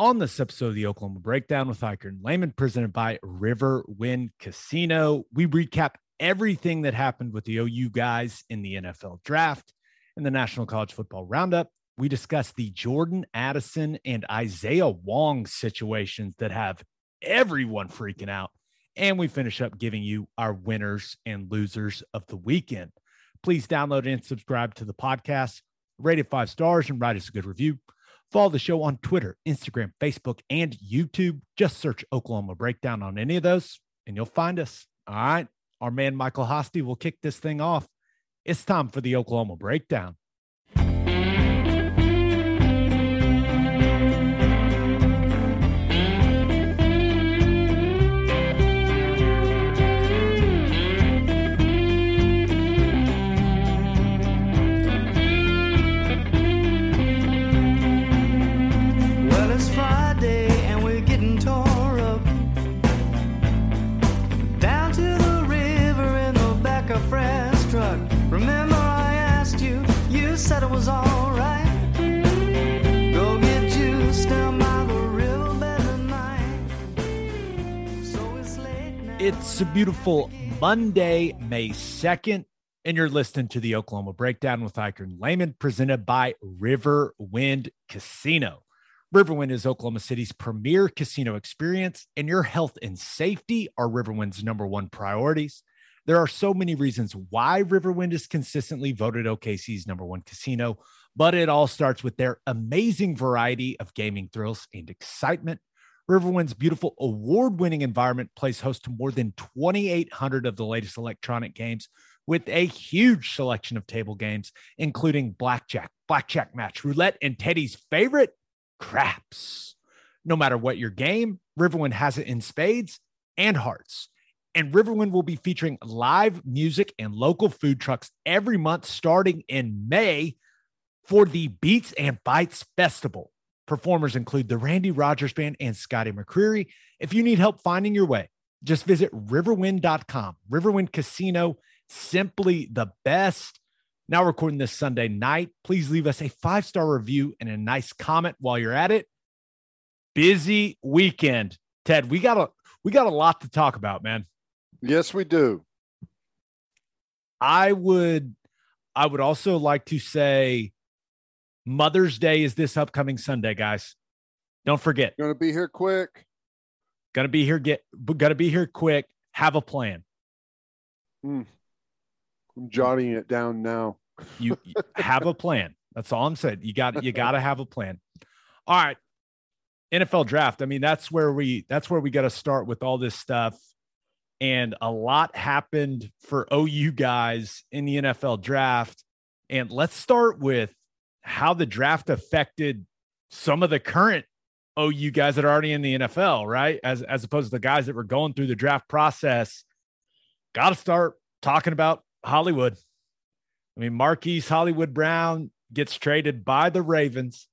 On this episode of the Oklahoma Breakdown with Ikard and Lehman, presented by Riverwind Casino, we recap everything that happened with the OU guys in the NFL draft and the National College Football Roundup. We discuss the Jordan Addison and Isaiah Wong situations that have everyone freaking out. And we finish up giving you our winners and losers of the weekend. Please download and subscribe to the podcast, rate it 5 stars, and write us a good review. Follow the show on Twitter, Instagram, Facebook, and YouTube. Just search Oklahoma Breakdown on any of those, and you'll find us. All right, our man Michael Hosty will kick this thing off. It's time for the Oklahoma Breakdown. It's a beautiful Monday, May 2nd, and you're listening to the Oklahoma Breakdown with Ikard and Lehman, presented by Riverwind Casino. Riverwind is Oklahoma City's premier casino experience, and your health and safety are Riverwind's #1 priorities. There are so many reasons why Riverwind is consistently voted OKC's #1 casino, but it all starts with their amazing variety of gaming thrills and excitement. Riverwind's beautiful award-winning environment plays host to more than 2,800 of the latest electronic games with a huge selection of table games, including blackjack, blackjack match, roulette, and Teddy's favorite, craps. No matter what your game, Riverwind has it in spades and hearts. And Riverwind will be featuring live music and local food trucks every month starting in May for the Beats and Bites Festival. Performers include the Randy Rogers Band and Scotty McCreery. If you need help finding your way, just visit riverwind.com. Riverwind Casino, simply the best. Now recording this Sunday night. Please leave us a 5-star review and a nice comment while you're at it. Busy weekend. Ted, we got a lot to talk about, man. Yes, we do. I would also like to say Mother's Day is this upcoming Sunday, guys. Don't forget. Going to be here quick. Going to be here quick. Have a plan. I'm jotting it down now. You have a plan. That's all I'm saying. You got to have a plan. All right. NFL draft. I mean, that's where we got to start with all this stuff. And a lot happened for OU guys in the NFL draft. And let's start with how the draft affected some of the current OU guys that are already in the NFL, right? As opposed to the guys that were going through the draft process. Got to start talking about Hollywood. I mean, Marquise Hollywood Brown gets traded by the Ravens.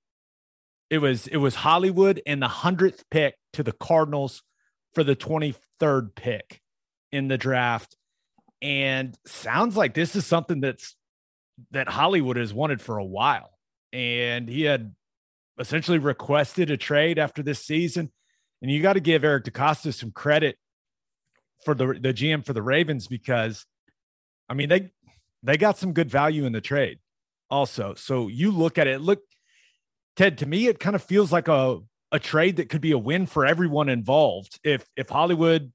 It was Hollywood and the 100th pick to the Cardinals for the 23rd pick in the draft. And sounds like this is something that Hollywood has wanted for a while. And he had essentially requested a trade after this season. And you got to give Eric DeCosta some credit for the GM for the Ravens, because I mean, they got some good value in the trade also. So you look at it, Ted, to me, it kind of feels like a trade that could be a win for everyone involved. If Hollywood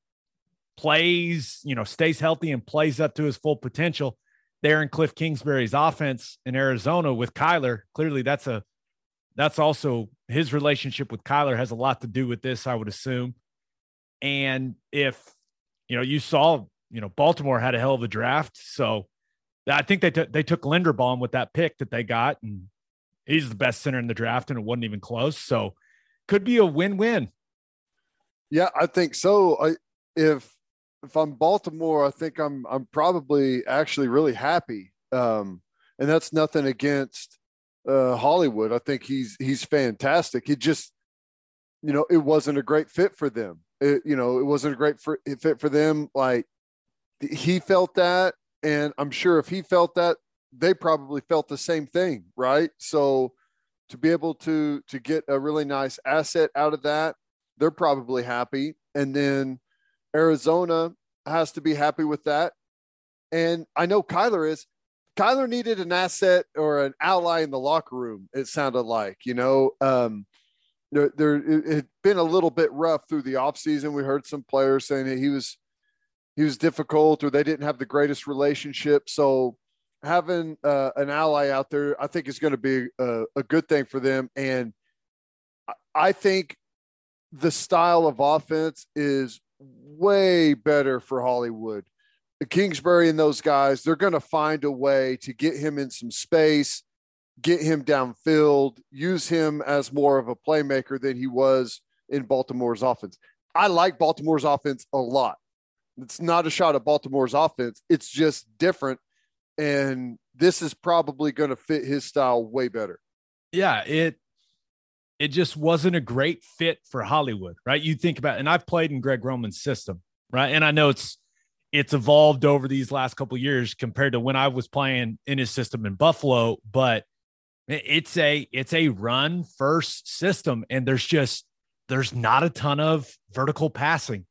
plays, stays healthy and plays up to his full potential there in Cliff Kingsbury's offense in Arizona with Kyler, clearly that's also his relationship with Kyler has a lot to do with this, I would assume. And if, Baltimore had a hell of a draft. So I think they took Linderbaum with that pick that they got, and he's the best center in the draft, and it wasn't even close. So could be a win-win. Yeah, I think so. If I'm Baltimore, I think I'm probably actually really happy. And that's nothing against Hollywood. I think he's fantastic. He just, you know, it wasn't a great fit for them. It wasn't a great fit for them. Like, he felt that. And I'm sure if he felt that, they probably felt the same thing. Right. So to be able to get a really nice asset out of that, they're probably happy. And then Arizona has to be happy with that. And I know Kyler is. Kyler needed an asset or an ally in the locker room, it sounded like. You know, it had been a little bit rough through the offseason. We heard some players saying that he was difficult, or they didn't have the greatest relationship. So having an ally out there, I think, is going to be a good thing for them. And I think the style of offense is way better for Hollywood. Kingsbury and those guys, they're going to find a way to get him in some space, get him downfield, use him as more of a playmaker than he was in Baltimore's offense. I like Baltimore's offense a lot. It's not a shot at Baltimore's offense. It's just different. And this is probably going to fit his style way better. Yeah, it just wasn't a great fit for Hollywood, right? You think about it, and I've played in Greg Roman's system, right? And I know it's evolved over these last couple of years compared to when I was playing in his system in Buffalo, but it's a run first system. And there's not a ton of vertical passing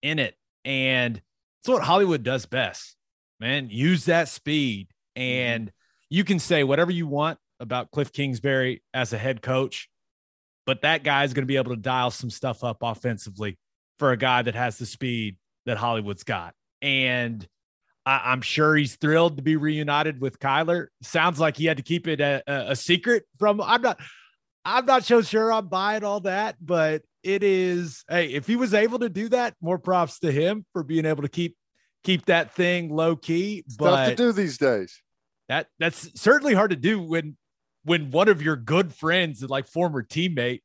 in it. And it's what Hollywood does best, man. Use that speed. And you can say whatever you want about Cliff Kingsbury as a head coach, but that guy is going to be able to dial some stuff up offensively for a guy that has the speed that Hollywood's got. And I'm sure he's thrilled to be reunited with Kyler. Sounds like he had to keep it a secret from. I'm not so sure I'm buying all that, but it is. Hey, if he was able to do that, more props to him for being able to keep that thing low key. But it's tough to do these days. That's certainly hard to do when one of your good friends and like former teammate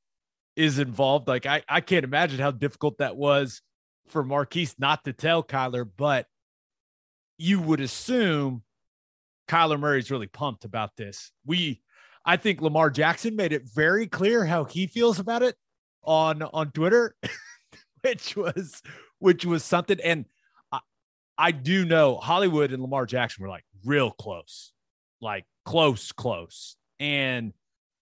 is involved. Like I can't imagine how difficult that was for Marquise not to tell Kyler, but you would assume Kyler Murray's really pumped about this. I think Lamar Jackson made it very clear how he feels about it on Twitter, which was something. And I do know Hollywood and Lamar Jackson were like real close, like close. And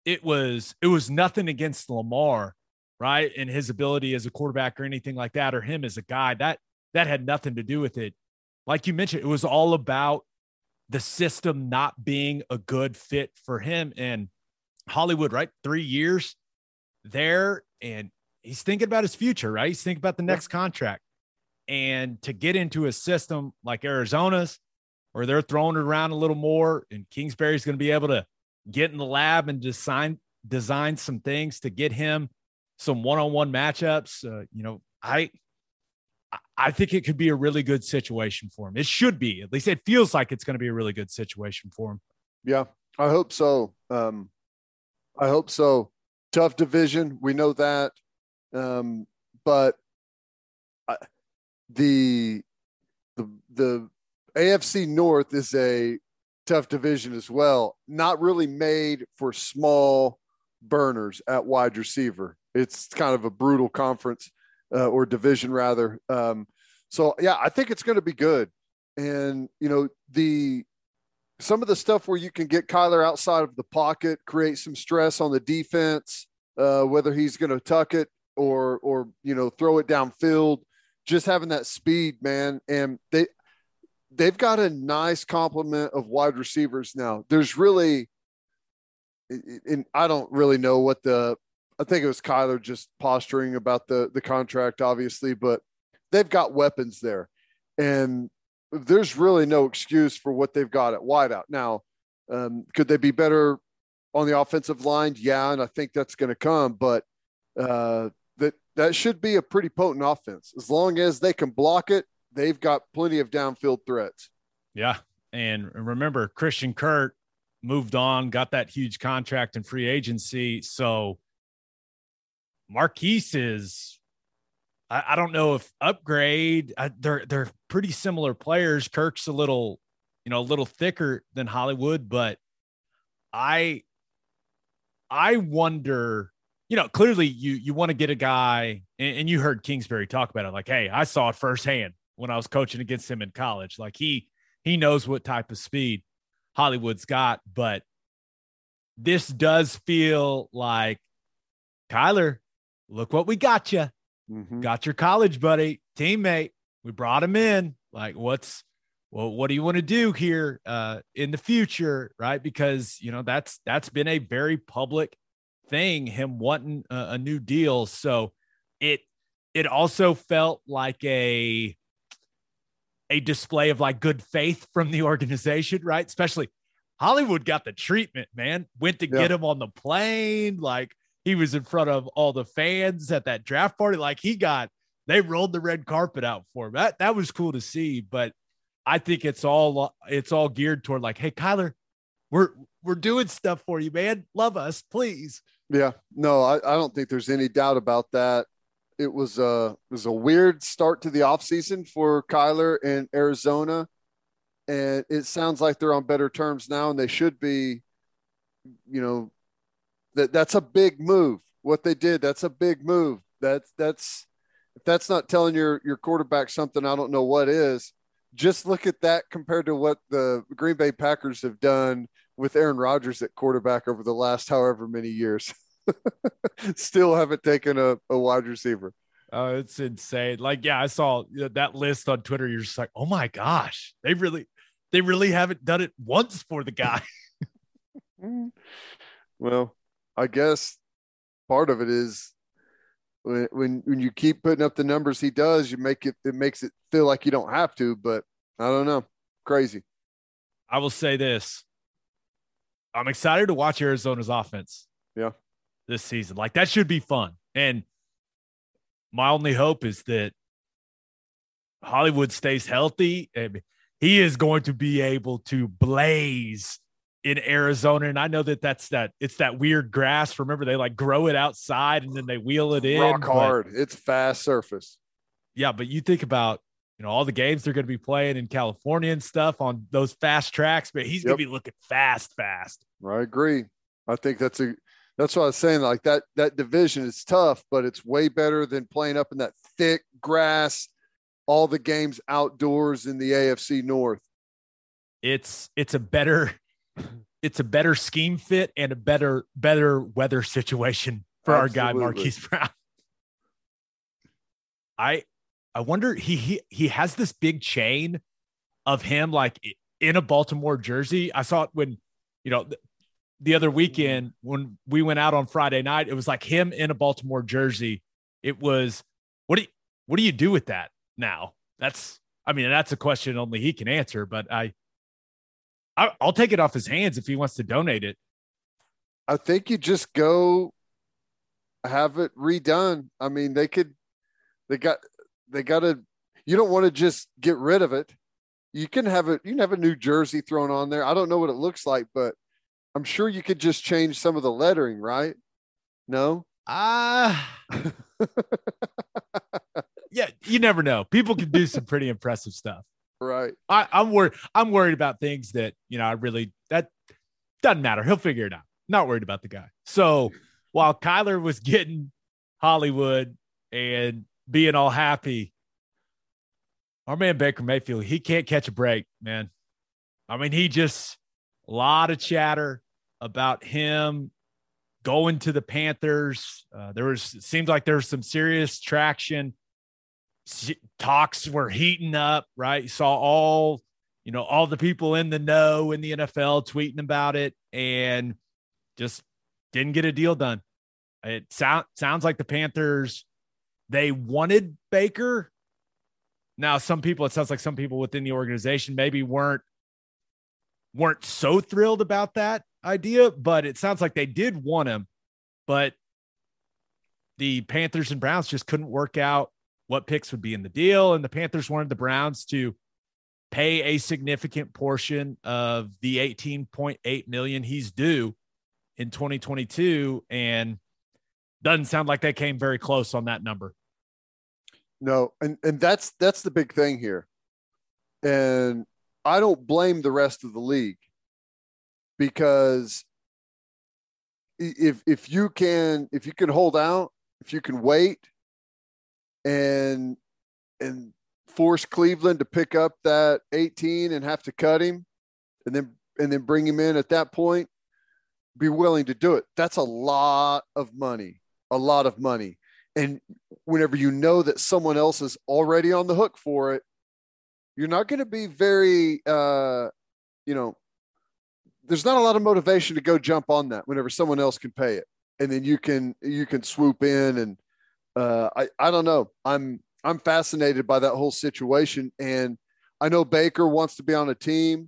it was nothing against Lamar, right? And his ability as a quarterback or anything like that, or him as a guy, that had nothing to do with it. Like you mentioned, it was all about the system not being a good fit for him. And Hollywood, right? 3 years there, and he's thinking about his future, right? He's thinking about the next contract. And to get into a system like Arizona's, where they're throwing it around a little more, and Kingsbury's going to be able to get in the lab and design some things to get him some one-on-one matchups. I think it could be a really good situation for him. It should be, at least it feels like it's going to be a really good situation for him. Yeah, I hope so. Tough division. We know that. But the AFC North is a tough division as well. Not really made for small burners at wide receiver. It's kind of a brutal conference or division rather. So, I think it's going to be good. And, you know, some of the stuff where you can get Kyler outside of the pocket, create some stress on the defense, whether he's going to tuck it or, you know, throw it downfield, just having that speed, man. And they've got a nice complement of wide receivers now. There's really, and I don't really know what I think it was Kyler just posturing about the contract, obviously, but they've got weapons there. And there's really no excuse for what they've got at wideout. Now, could they be better on the offensive line? Yeah, and I think that's going to come, but that should be a pretty potent offense. As long as they can block it, they've got plenty of downfield threats. Yeah, and remember, Christian Kirk moved on, got that huge contract in free agency, so – Marquise is, I don't know if upgrade. They're pretty similar players. Kirk's a little thicker than Hollywood, but I wonder, clearly you want to get a guy, and you heard Kingsbury talk about it. Like, hey, I saw it firsthand when I was coaching against him in college. Like he knows what type of speed Hollywood's got, but this does feel like, Kyler, look what we got you. Mm-hmm. Got your college buddy, teammate. We brought him in. Like, what do you want to do here in the future, right? Because, that's been a very public thing, him wanting a new deal. So it also felt like a display of like good faith from the organization, right? Especially Hollywood got the treatment, man. Went to get him on the plane. Like, he was in front of all the fans at that draft party. Like, they rolled the red carpet out for him. That was cool to see, but I think it's all geared toward like, hey, Kyler, we're doing stuff for you, man. Love us, please. Yeah, no, I don't think there's any doubt about that. It was a weird start to the offseason for Kyler in Arizona. And it sounds like they're on better terms now, and they should be, that's a big move. What they did, that's a big move. That's if that's not telling your quarterback something, I don't know what is. Just look at that compared to what the Green Bay Packers have done with Aaron Rodgers at quarterback over the last however many years. Still haven't taken a wide receiver. Oh, it's insane. Like, yeah, I saw that list on Twitter. You're just like, oh my gosh, they really haven't done it once for the guy. Well, I guess part of it is when you keep putting up the numbers he does, it makes it feel like you don't have to, but I don't know. Crazy. I will say this. I'm excited to watch Arizona's offense. Yeah. This season. Like, that should be fun. And my only hope is that Hollywood stays healthy, and he is going to be able to blaze in Arizona. And I know it's that weird grass. Remember, they like grow it outside and then they wheel it in. Rock hard. It's fast surface. Yeah. But you think about, all the games they're going to be playing in California and stuff on those fast tracks, but he's going to be looking fast. I agree. I think that's what I was saying. Like that division is tough, but it's way better than playing up in that thick grass, all the games outdoors in the AFC North. It's a better scheme fit and a better weather situation for our guy Marquise Brown. I wonder, he has this big chain of him like in a Baltimore jersey. I saw it when the other weekend when we went out on Friday night. It was like him in a Baltimore jersey. It was, what do you do with that now? That's a question only he can answer, but I'll take it off his hands if he wants to donate it. I think you just go have it redone. I mean, you don't want to just get rid of it. You can have a new jersey thrown on there. I don't know what it looks like, but I'm sure you could just change some of the lettering, right? No? Yeah, you never know. People can do some pretty impressive stuff. Right. I'm worried about things that, that doesn't matter. He'll figure it out. Not worried about the guy. So while Kyler was getting Hollywood and being all happy, our man Baker Mayfield, he can't catch a break, man. I mean, a lot of chatter about him going to the Panthers. It seemed like there was some serious traction. Talks were heating up, right? You saw all the people in the know in the NFL tweeting about it, and just didn't get a deal done. It sounds like the Panthers, they wanted Baker. Now, it sounds like some people within the organization maybe weren't so thrilled about that idea, but it sounds like they did want him, but the Panthers and Browns just couldn't work out what picks would be in the deal. And the Panthers wanted the Browns to pay a significant portion of the $18.8 million he's due in 2022. And Doesn't sound like they came very close on that number. No, and that's the big thing here. And I don't blame the rest of the league, because if you can hold out, if you can wait and force Cleveland to pick up that 18 and have to cut him and then bring him in at that point, be willing to do it. That's a lot of money. And whenever you know that someone else is already on the hook for it, you're not going to be very, there's not a lot of motivation to go jump on that whenever someone else can pay it. And then you can swoop in. And I don't know. I'm fascinated by that whole situation. And I know Baker wants to be on a team,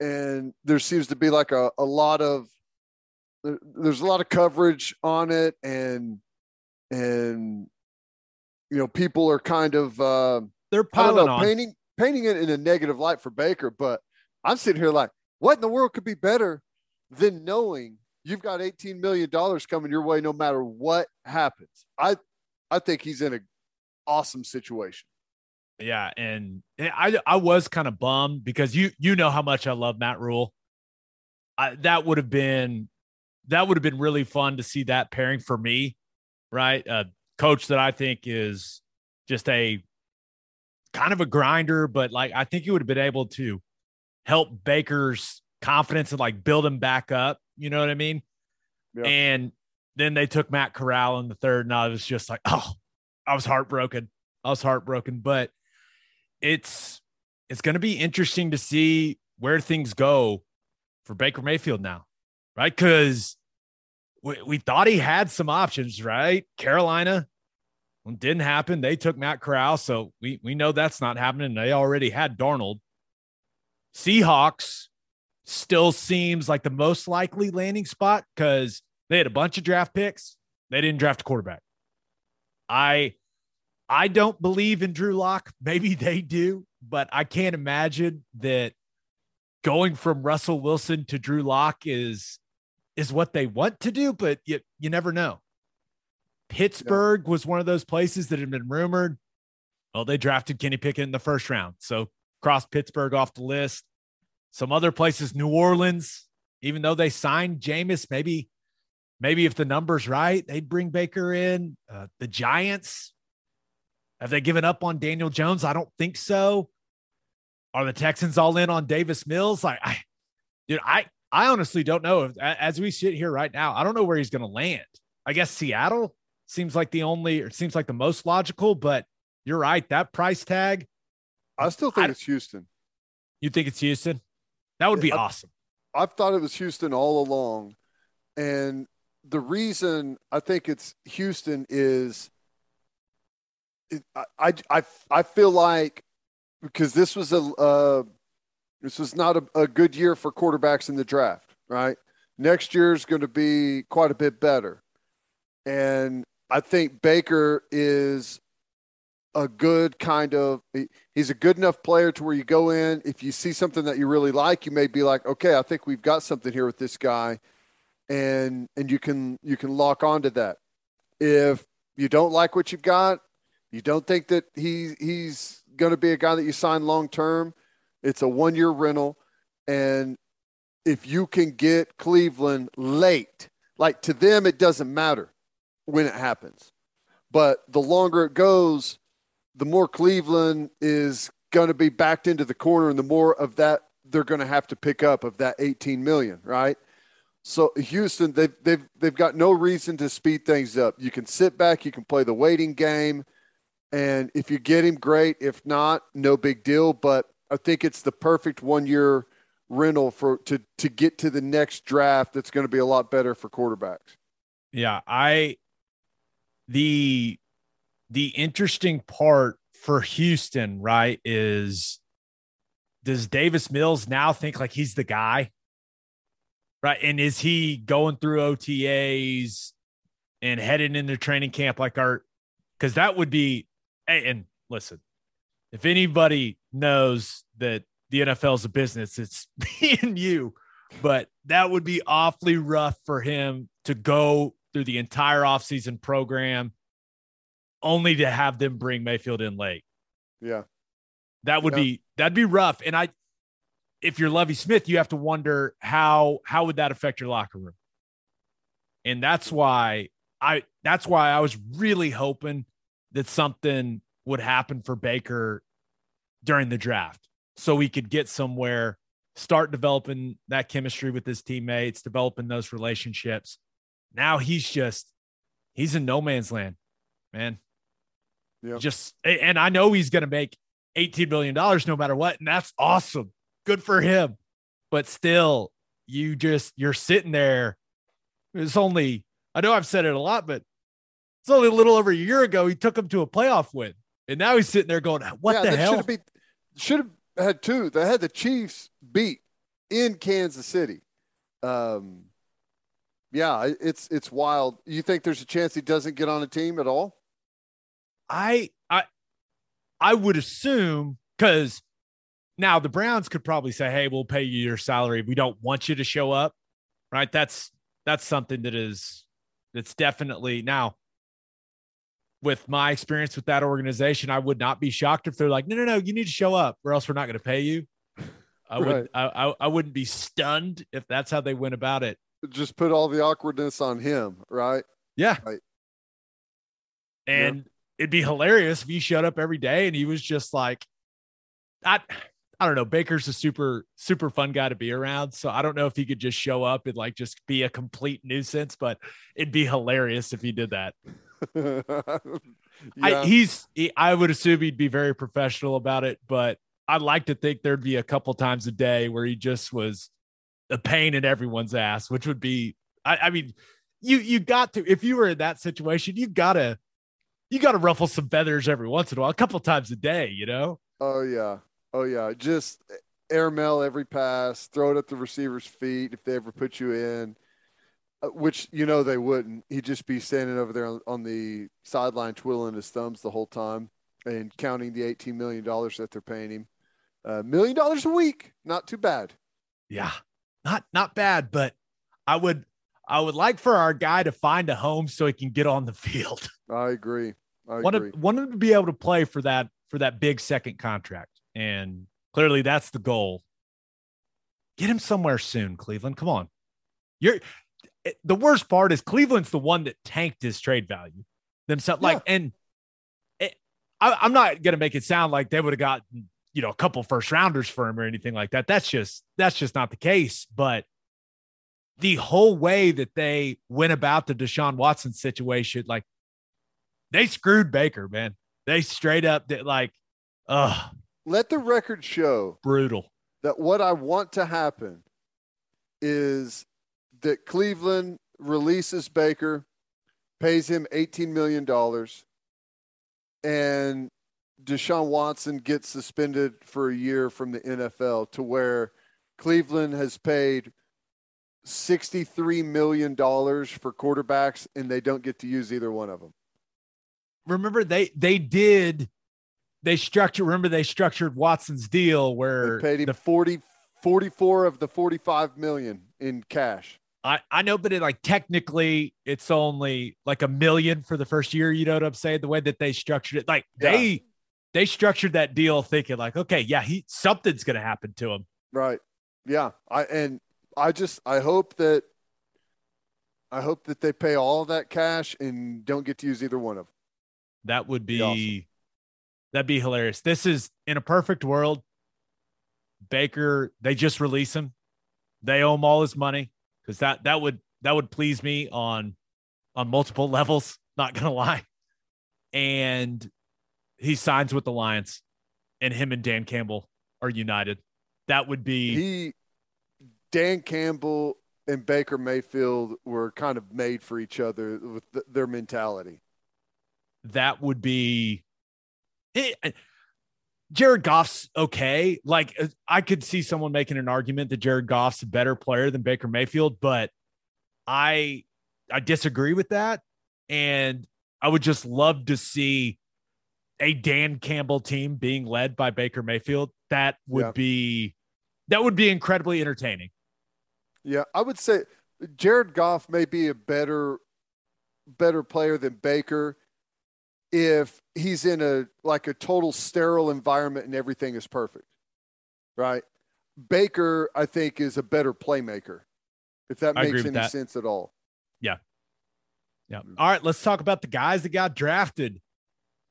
and there seems to be like a lot of coverage on it. And, people are kind of, they're piling on, painting it in a negative light for Baker. But I'm sitting here like, what in the world could be better than knowing you've got $18 million coming your way, no matter what happens? I think he's in an awesome situation. Yeah. And I was kind of bummed because you know how much I love Matt Rule. That would have been really fun to see that pairing for me. Right. A coach that I think is just a kind of a grinder, but like, I think he would have been able to help Baker's confidence and like build him back up. You know what I mean? Yeah. And then they took Matt Corral in the third, and I was just like, oh, I was heartbroken, but it's going to be interesting to see where things go for Baker Mayfield now. Right. Cause we thought he had some options, right? Carolina, it didn't happen. They took Matt Corral, so we know that's not happening. They already had Darnold. Seahawks still seems like the most likely landing spot because they had a bunch of draft picks. They didn't draft a quarterback. I don't believe in Drew Lock. Maybe they do, but I can't imagine that going from Russell Wilson to Drew Lock is what they want to do, but you never know. Pittsburgh was one of those places that had been rumored. Well, they drafted Kenny Pickett in the first round, so cross Pittsburgh off the list. Some other places, New Orleans, even though they signed Jameis, maybe if the number's right, they'd bring Baker in. The Giants, have they given up on Daniel Jones? I don't think so. Are the Texans all in on Davis Mills? Like, I honestly don't know. As we sit here right now, I don't know where he's going to land. I guess Seattle seems like the most logical, but you're right. That price tag. I still think it's Houston. You think it's Houston? That would be awesome. I've thought it was Houston all along. And the reason I think it's Houston is I feel like, because this was this was not a good year for quarterbacks in the draft, right? Next year's going to be quite a bit better. And I think Baker is he's a good enough player to where you go in, if you see something that you really like, you may be like, okay, I think we've got something here with this guy. And you can lock onto that. If you don't like what you've got, you don't think that he's going to be a guy that you sign long-term, it's a one-year rental. And if you can get Cleveland late, like to them, it doesn't matter when it happens. But the longer it goes, the more Cleveland is going to be backed into the corner, and the more of that they're going to have to pick up of that 18 million, right? So Houston, they've got no reason to speed things up. You can sit back, you can play the waiting game, and if you get him, great. If not, no big deal. But I think it's the perfect one-year rental to get to the next draft. That's going to be a lot better for quarterbacks. Yeah, the interesting part for Houston, right, is does Davis Mills now think like he's the guy, right? And is he going through OTAs and heading into training camp like our? Because that would be, and listen, if anybody knows that the NFL is a business, it's me and you, but that would be awfully rough for him to go through the entire offseason program, only to have them bring Mayfield in late. Yeah. That would be, that'd be rough. And if you're Lovie Smith, you have to wonder how would that affect your locker room? And that's why I was really hoping that something would happen for Baker during the draft, so we could get somewhere, start developing that chemistry with his teammates, developing those relationships. Now he's in no man's land, man. Yeah. And I know he's going to make $18 million no matter what. And that's awesome. Good for him. But still, you're sitting there. It's only, I know I've said it a lot, but it's only a little over a year ago he took him to a playoff win. And now he's sitting there going, what the hell? Should have had two. They had the Chiefs beat in Kansas City. Yeah, it's wild. You think there's a chance he doesn't get on a team at all? I would assume, because now the Browns could probably say, hey, we'll pay you your salary. We don't want you to show up, right? That's something that's definitely now. With my experience with that organization, I would not be shocked if they're like, no, you need to show up or else we're not going to pay you. I wouldn't be stunned if that's how they went about it. Just put all the awkwardness on him, right? Yeah. Right. And it'd be hilarious if he showed up every day and he was just like, I don't know. Baker's a super, super fun guy to be around. So I don't know if he could just show up and like, just be a complete nuisance, but it'd be hilarious if he did that. I would assume he'd be very professional about it, but I'd like to think there'd be a couple times a day where he just was a pain in everyone's ass, which would be, I mean, you got to, if you were in that situation, you gotta ruffle some feathers every once in a while, a couple times a day, you know? Oh yeah. Just airmail every pass, throw it at the receiver's feet. If they ever put you in, which, you know, they wouldn't. He'd just be standing over there on the sideline twiddling his thumbs the whole time and counting the $18 million that they're paying him. $1 million a week. Not too bad. Yeah, not bad, but I would like for our guy to find a home so he can get on the field. I agree. Want him to be able to play for that big second contract. And clearly that's the goal. Get him somewhere soon, Cleveland. Come on. The worst part is Cleveland's the one that tanked his trade value themselves. Yeah. Like, and I'm not going to make it sound like they would have gotten, you know, a couple first rounders for him or anything like that. That's just not the case. But the whole way that they went about the Deshaun Watson situation, like they screwed Baker, man. They straight up did, like, let the record show, brutal, that what I want to happen is that Cleveland releases Baker, pays him $18 million, and Deshaun Watson gets suspended for a year from the NFL, to where Cleveland has paid $63 million for quarterbacks and they don't get to use either one of them. Remember, they structured Watson's deal where they paid him 44 of the 45 million in cash. I know, but technically it's only like $1 million for the first year. You know what I'm saying? The way that they structured it, they structured that deal thinking like, okay, yeah, something's going to happen to him. Right. Yeah. I hope that they pay all that cash and don't get to use either one of them. That would be awesome. That'd be hilarious. This is, in a perfect world, Baker, they just release him. They owe him all his money, because that would please me on multiple levels, not going to lie. And he signs with the Lions, and him and Dan Campbell are united. That would be... Dan Campbell and Baker Mayfield were kind of made for each other with their mentality. That would be... Jared Goff's okay. Like, I could see someone making an argument that Jared Goff's a better player than Baker Mayfield, but I disagree with that. And I would just love to see a Dan Campbell team being led by Baker Mayfield. That would be incredibly entertaining. Yeah. I would say Jared Goff may be a better better player than Baker if he's in a total sterile environment and everything is perfect, right? Baker, I think, is a better playmaker, if that makes any sense at all. Yeah. Yeah. All right, let's talk about the guys that got drafted.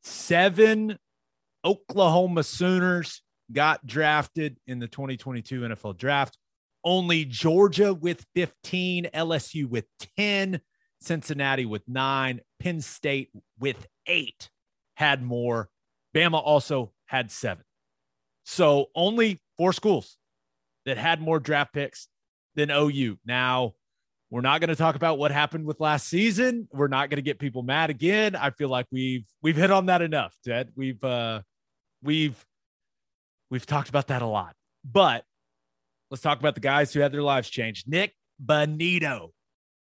7 Oklahoma Sooners got drafted in the 2022 NFL draft. Only Georgia with 15, LSU with 10, Cincinnati with 9, Penn State with 8 had more. Bama also had 7. So only 4 schools that had more draft picks than OU. Now, we're not going to talk about what happened with last season. We're not going to get people mad again. I feel like we've hit on that enough, Ted. We've talked about that a lot. But let's talk about the guys who had their lives changed. Nik Bonitto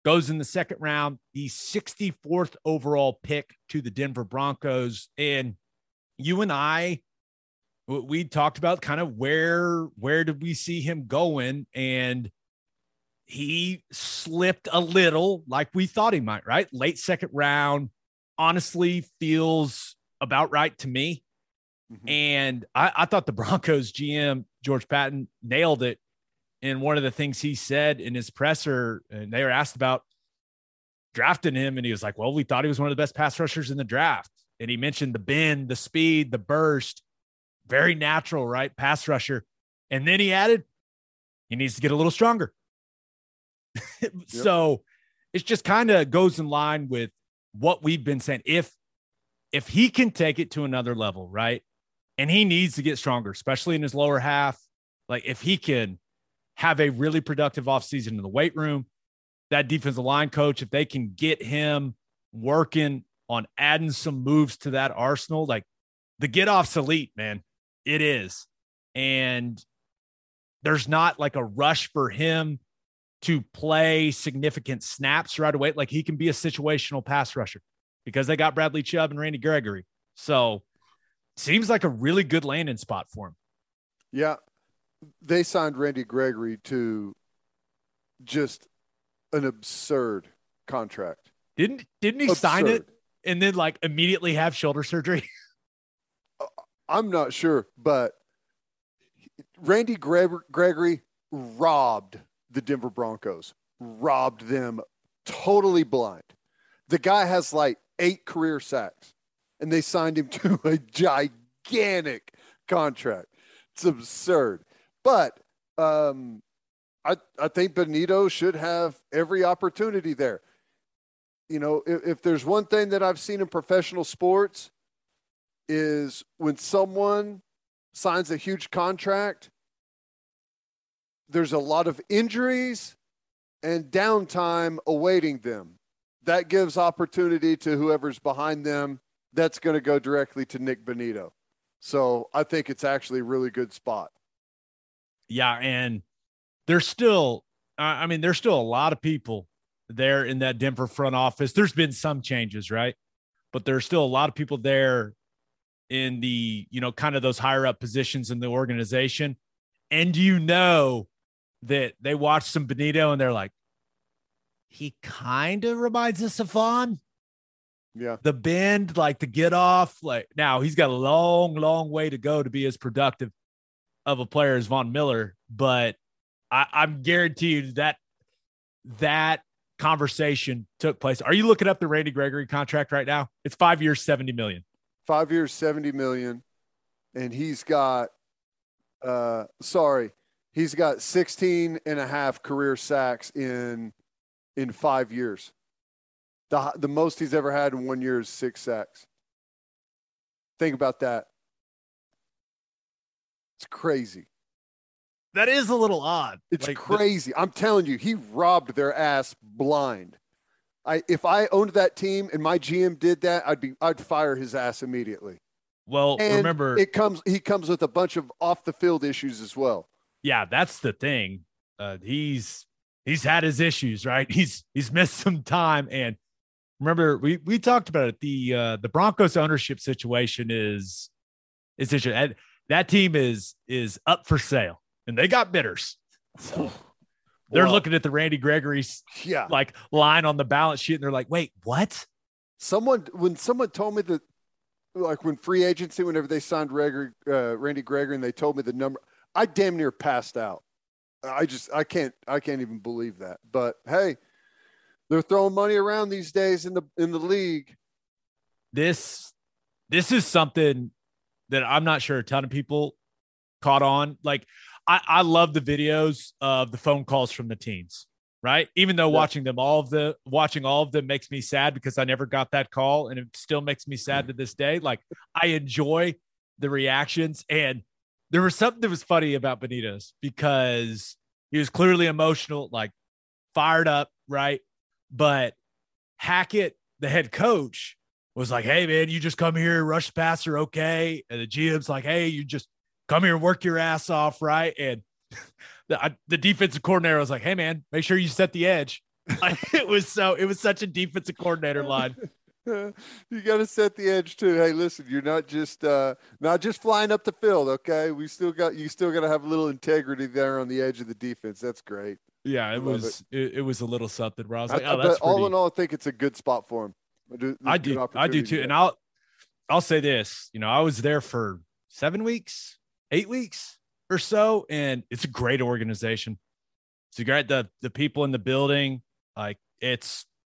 goes in the second round, the 64th overall pick to the Denver Broncos. And you and I, we talked about kind of where did we see him going? And he slipped a little like we thought he might, right? Late second round, honestly feels about right to me. Mm-hmm. And I thought the Broncos GM, George Patton, nailed it. And one of the things he said in his presser, and they were asked about drafting him, and he was like, well, we thought he was one of the best pass rushers in the draft. And he mentioned the bend, the speed, the burst, very natural, right? Pass rusher. And then he added, he needs to get a little stronger. Yep. So it's just kind of goes in line with what we've been saying. If he can take it to another level, right? And he needs to get stronger, especially in his lower half. Like if he can have a really productive offseason in the weight room, that defensive line coach, if they can get him working on adding some moves to that arsenal, like the get off's elite, man, it is. And there's not like a rush for him to play significant snaps right away. Like he can be a situational pass rusher because they got Bradley Chubb and Randy Gregory. So seems like a really good landing spot for him. Yeah. They signed Randy Gregory to just an absurd contract. Didn't he sign it and then like immediately have shoulder surgery? I'm not sure, but Randy Gregory robbed the Denver Broncos, robbed them totally blind. The guy has like 8 career sacks, and they signed him to a gigantic contract. It's absurd. But I think Bonitto should have every opportunity there. You know, if there's one thing that I've seen in professional sports is when someone signs a huge contract, there's a lot of injuries and downtime awaiting them. That gives opportunity to whoever's behind them. That's going to go directly to Nik Bonitto. So I think it's actually a really good spot. Yeah, and there's still, there's still a lot of people there in that Denver front office. There's been some changes, right? But there's still a lot of people there in the, you know, kind of those higher up positions in the organization. And you know that they watched some Bonitto and they're like, he kind of reminds us of Vaughn. Yeah. The bend, like the get off, like now he's got a long, long way to go to be as productive of a player as Von Miller. But I'm guaranteed that conversation took place. Are you looking up the Randy Gregory contract right now? It's 5 years, $70 million. 5 years, $70 million. And he's got, he's got 16 and a half career sacks in 5 years. The most he's ever had in 1 year is 6 sacks. Think about that. It's crazy. That is a little odd. It's like, crazy. I'm telling you, he robbed their ass blind. If I owned that team and my GM did that, I'd fire his ass immediately. Well, and remember, he comes with a bunch of off the field issues as well. Yeah, that's the thing. He's had his issues, right? He's missed some time. And remember, we talked about it. The Broncos ownership situation is that team is up for sale, and they got bidders. So They're looking at the Randy Gregory's like line on the balance sheet, and they're like, wait, what? When someone told me that, like when free agency, whenever they signed Randy Gregory, and they told me the number, I damn near passed out. I can't even believe that. But hey, they're throwing money around these days in the league. This is something that I'm not sure a ton of people caught on. Like, I love the videos of the phone calls from the teens, right? Even though watching all of them makes me sad because I never got that call, and it still makes me sad to this day. Like, I enjoy the reactions, and there was something that was funny about Benitto's because he was clearly emotional, like fired up, right? But Hackett, the head coach, was like, hey, man, you just come here, rush the passer, okay? And the GM's like, hey, you just come here and work your ass off, right? And the defensive coordinator was like, hey, man, make sure you set the edge. It was such a defensive coordinator line. You got to set the edge too. Hey, listen, you're not just flying up the field, okay? You still got to have a little integrity there on the edge of the defense. That's great. Yeah, it was a little something where I was like, all in all, I think it's a good spot for him. I do too. And I'll say this, I was there for 7 weeks, 8 weeks or so, and it's a great organization. It's great. The people in the building, like it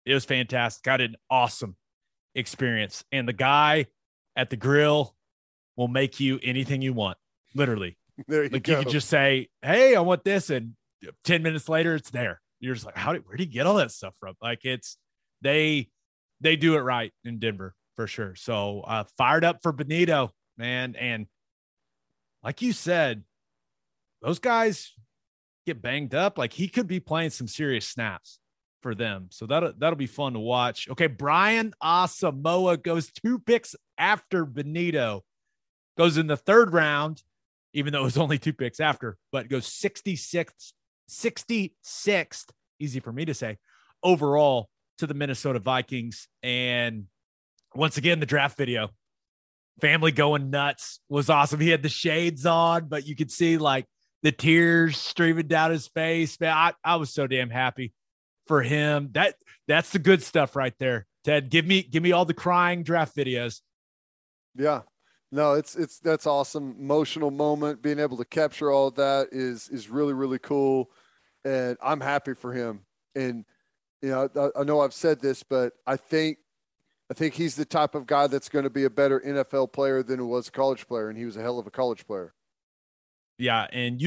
was fantastic. Got an awesome experience, and the guy at the grill will make you anything you want, literally. There you go. You can just say, hey, I want this, and 10 minutes later it's there. You're just like, where'd he get all that stuff from? Like, it's they do it right in Denver for sure. So fired up for Bonitto, man. And like you said, those guys get banged up. Like, he could be playing some serious snaps for them. So that'll be fun to watch. Okay. Brian Asamoah goes 2 picks after Bonitto, goes in the 3rd round, even though it was only 2 picks after, but goes 66th. Easy for me to say overall to the Minnesota Vikings. And once again, the draft video, family going nuts, was awesome. He had the shades on, but you could see like the tears streaming down his face. Man, I was so damn happy for him. That's the good stuff right there. Ted, give me all the crying draft videos. Yeah, no, that's awesome. Emotional moment. Being able to capture all that is really, really cool. And I'm happy for him. And, I know I've said this, but I think he's the type of guy that's going to be a better NFL player than he was a college player, and he was a hell of a college player. Yeah, and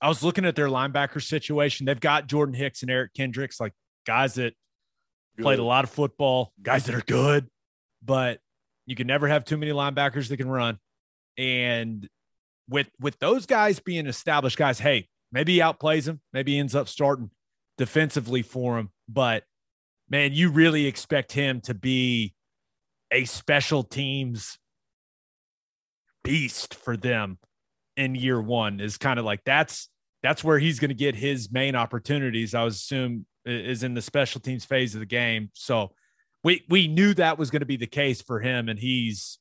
I was looking at their linebacker situation. They've got Jordan Hicks and Eric Kendricks, like guys that played a lot of football, guys that are good, but you can never have too many linebackers that can run. And with those guys being established guys, hey, maybe he outplays them, maybe he ends up starting defensively for him, but man, you really expect him to be a special teams beast for them in year one. Is kind of like that's where he's going to get his main opportunities, I would assume, is in the special teams phase of the game. So we knew that was going to be the case for him, and he's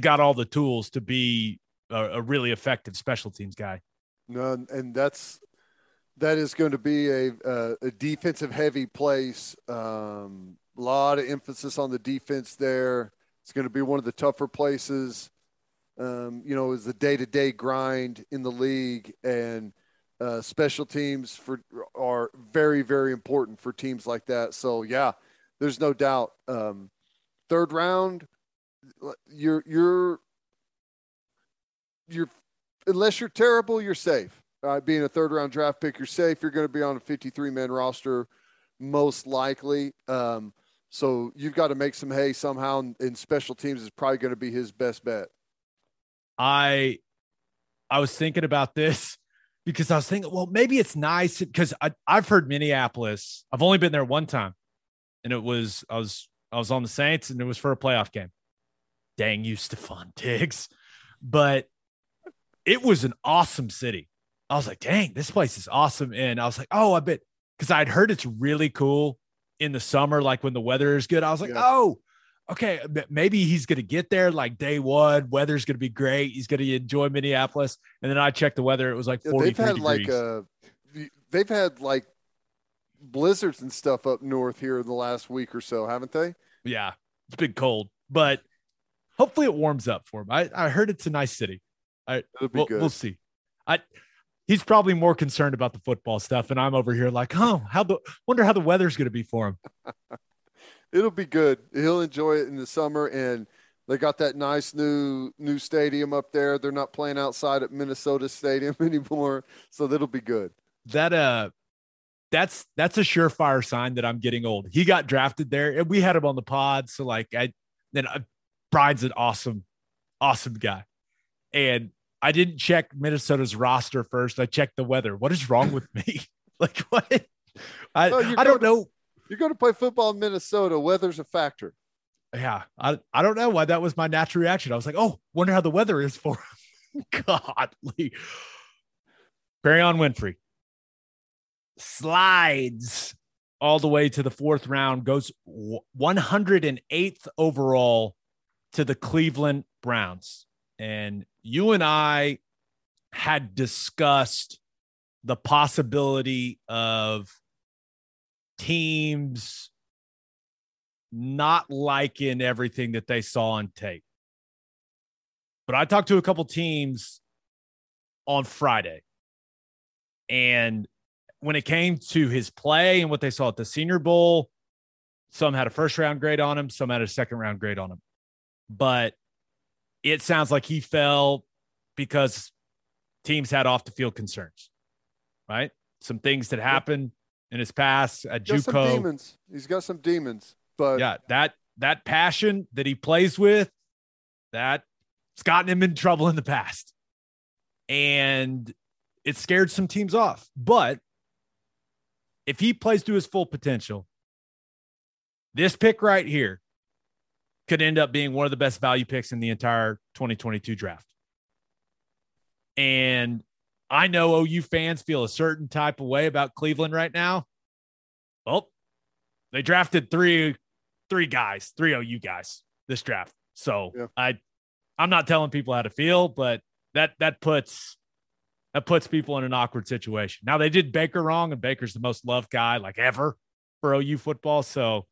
got all the tools to be a really effective special teams guy. No, and that is going to be a defensive heavy place. A lot of emphasis on the defense there. It's going to be one of the tougher places. Is the day-to-day grind in the league, and special teams are very, very important for teams like that. So yeah, there's no doubt. 3rd round, you're unless you're terrible, you're safe. Being a 3rd-round draft pick, you're safe. You're going to be on a 53-man roster most likely. So you've got to make some hay somehow, and special teams is probably going to be his best bet. I was thinking about this because I was thinking, well, maybe it's nice because I've heard Minneapolis. I've only been there one time, and I was on the Saints, and it was for a playoff game. Dang you, Stephon Diggs. But it was an awesome city. I was like, dang, this place is awesome. And I was like, oh, I bet, because I'd heard it's really cool in the summer, like when the weather is good. I was like, oh, okay, maybe he's going to get there like day one. Weather's going to be great. He's going to enjoy Minneapolis. And then I checked the weather. It was like 43 degrees. they've had like blizzards and stuff up north here in the last week or so, haven't they? Yeah, it's been cold, but hopefully it warms up for him. I heard it's a nice city. We'll see. He's probably more concerned about the football stuff, and I'm over here like, oh, wonder how the weather's going to be for him. It'll be good. He'll enjoy it in the summer, and they got that nice new stadium up there. They're not playing outside at Minnesota Stadium anymore, so that'll be good. That's a surefire sign that I'm getting old. He got drafted there, and we had him on the pod. So like, Brian's an awesome guy, and I didn't check Minnesota's roster first. I checked the weather. What is wrong with me? Like what? I don't know. You're going to play football in Minnesota. Weather's a factor. Yeah. I don't know why that was my natural reaction. I was like, oh, wonder how the weather is for him. Godly. Perrion Winfrey slides all the way to the fourth round, goes 108th overall to the Cleveland Browns. And you and I had discussed the possibility of teams not liking everything that they saw on tape. But I talked to a couple teams on Friday. And when it came to his play and what they saw at the Senior Bowl, some had a first-round grade on him, some had a second-round grade on him. But it sounds like he fell because teams had off-the-field concerns, right? Some things that happened in his past at JUCO. He's got some demons. But yeah, that passion that he plays with, that's gotten him in trouble in the past. And it scared some teams off. But if he plays to his full potential, this pick right here could end up being one of the best value picks in the entire 2022 draft. And I know OU fans feel a certain type of way about Cleveland right now. Well, they drafted three OU guys this draft. So yeah. I'm not telling people how to feel, but that puts people in an awkward situation. Now they did Baker wrong, and Baker's the most loved guy like ever for OU football. So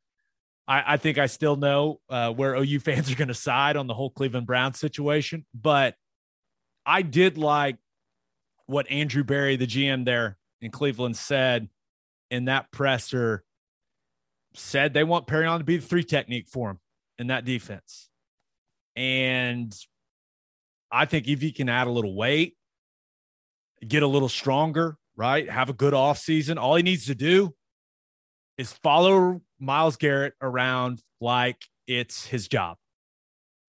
I think I still know where OU fans are going to side on the whole Cleveland Browns situation, but I did like what Andrew Berry, the GM there in Cleveland, said in that presser. Said they want Perrion to be the three technique for him in that defense. And I think if he can add a little weight, get a little stronger, right? Have a good offseason. All he needs to do is follow Myles Garrett around like it's his job.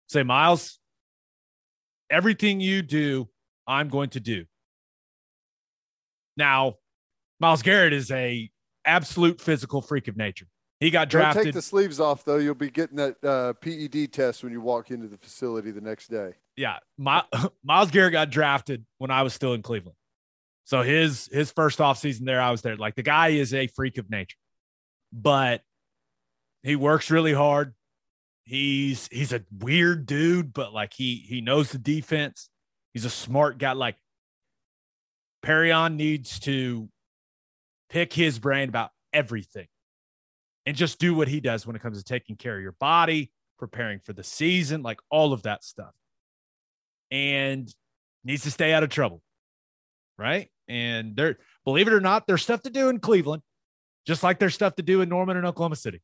Say, Myles, everything you do, I'm going to do. Now, Myles Garrett is a absolute physical freak of nature. He got drafted. Don't take the sleeves off, though. You'll be getting that PED test when you walk into the facility the next day. Yeah, Myles Garrett got drafted when I was still in Cleveland. So his first offseason there, I was there. Like, the guy is a freak of nature. But he works really hard. He's a weird dude, but like he knows the defense. He's a smart guy. Like, Perrion needs to pick his brain about everything and just do what he does when it comes to taking care of your body, preparing for the season, like all of that stuff. And needs to stay out of trouble, right? And believe it or not, there's stuff to do in Cleveland, just like there's stuff to do in Norman and Oklahoma City.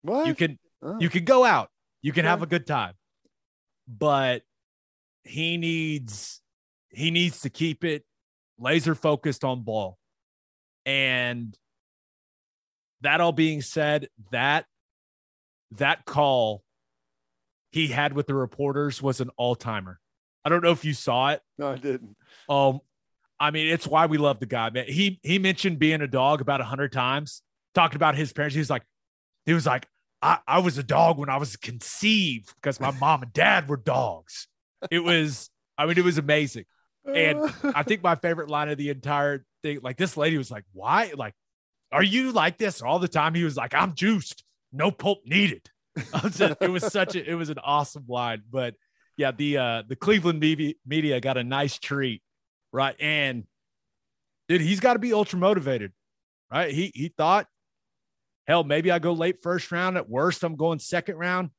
What? You can go out. You can have a good time. But he needs to keep it laser focused on ball. And that all being said, that call he had with the reporters was an all-timer. I don't know if you saw it. No, I didn't. I mean, it's why we love the guy, man. He mentioned being a dog about 100 times, talked about his parents. He was like, I was a dog when I was conceived because my mom and dad were dogs. It was amazing. And I think my favorite line of the entire thing, like, this lady was like, why? Like, are you like this all the time? He was like, I'm juiced. No pulp needed. It was an awesome line. But yeah, the Cleveland media got a nice treat. Right. And Dude, he's got to be ultra motivated, right? He thought, hell, maybe I go late first round. At worst, I'm going second round.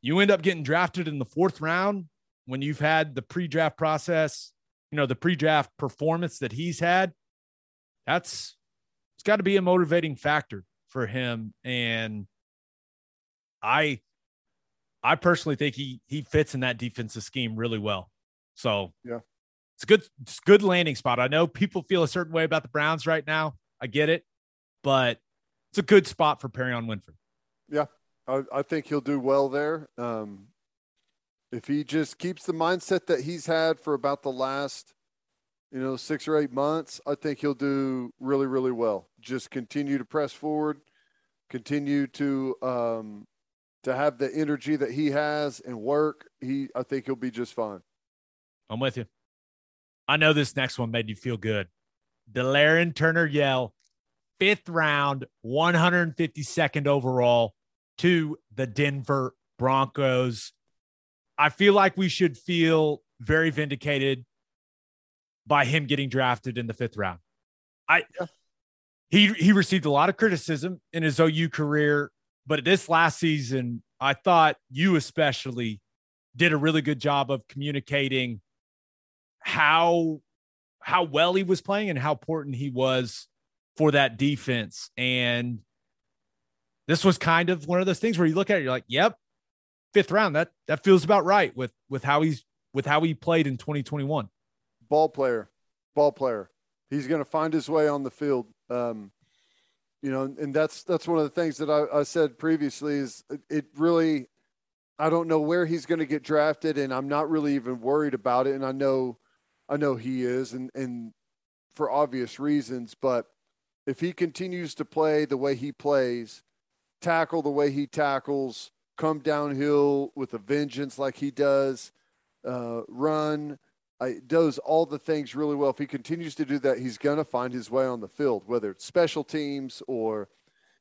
You end up getting drafted in the fourth round when you've had the pre-draft process, you know, the pre-draft performance that he's had. It's got to be a motivating factor for him. And I personally think he fits in that defensive scheme really well. So yeah, it's a good landing spot. I know people feel a certain way about the Browns right now. I get it, but it's a good spot for Perrion Winfrey. Yeah, I think he'll do well there. If he just keeps the mindset that he's had for about the last, 6 or 8 months, I think he'll do really, really well. Just continue to press forward, continue to have the energy that he has and work. I think he'll be just fine. I'm with you. I know this next one made you feel good. DeLaren Turner Yell, 5th round, 152nd overall to the Denver Broncos. I feel like we should feel very vindicated by him getting drafted in the 5th round. He received a lot of criticism in his OU career, but this last season, I thought you especially did a really good job of communicating how well he was playing and how important he was for that defense. And this was kind of one of those things where you look at it, you're like, yep, 5th round. That feels about right with how he played in 2021. Ball player. He's going to find his way on the field. And that's one of the things that I said previously is it really, I don't know where he's going to get drafted, and I'm not really even worried about it. And I know he is, and for obvious reasons, but if he continues to play the way he plays, tackle the way he tackles, come downhill with a vengeance like he does, run, does all the things really well. If he continues to do that, he's going to find his way on the field, whether it's special teams or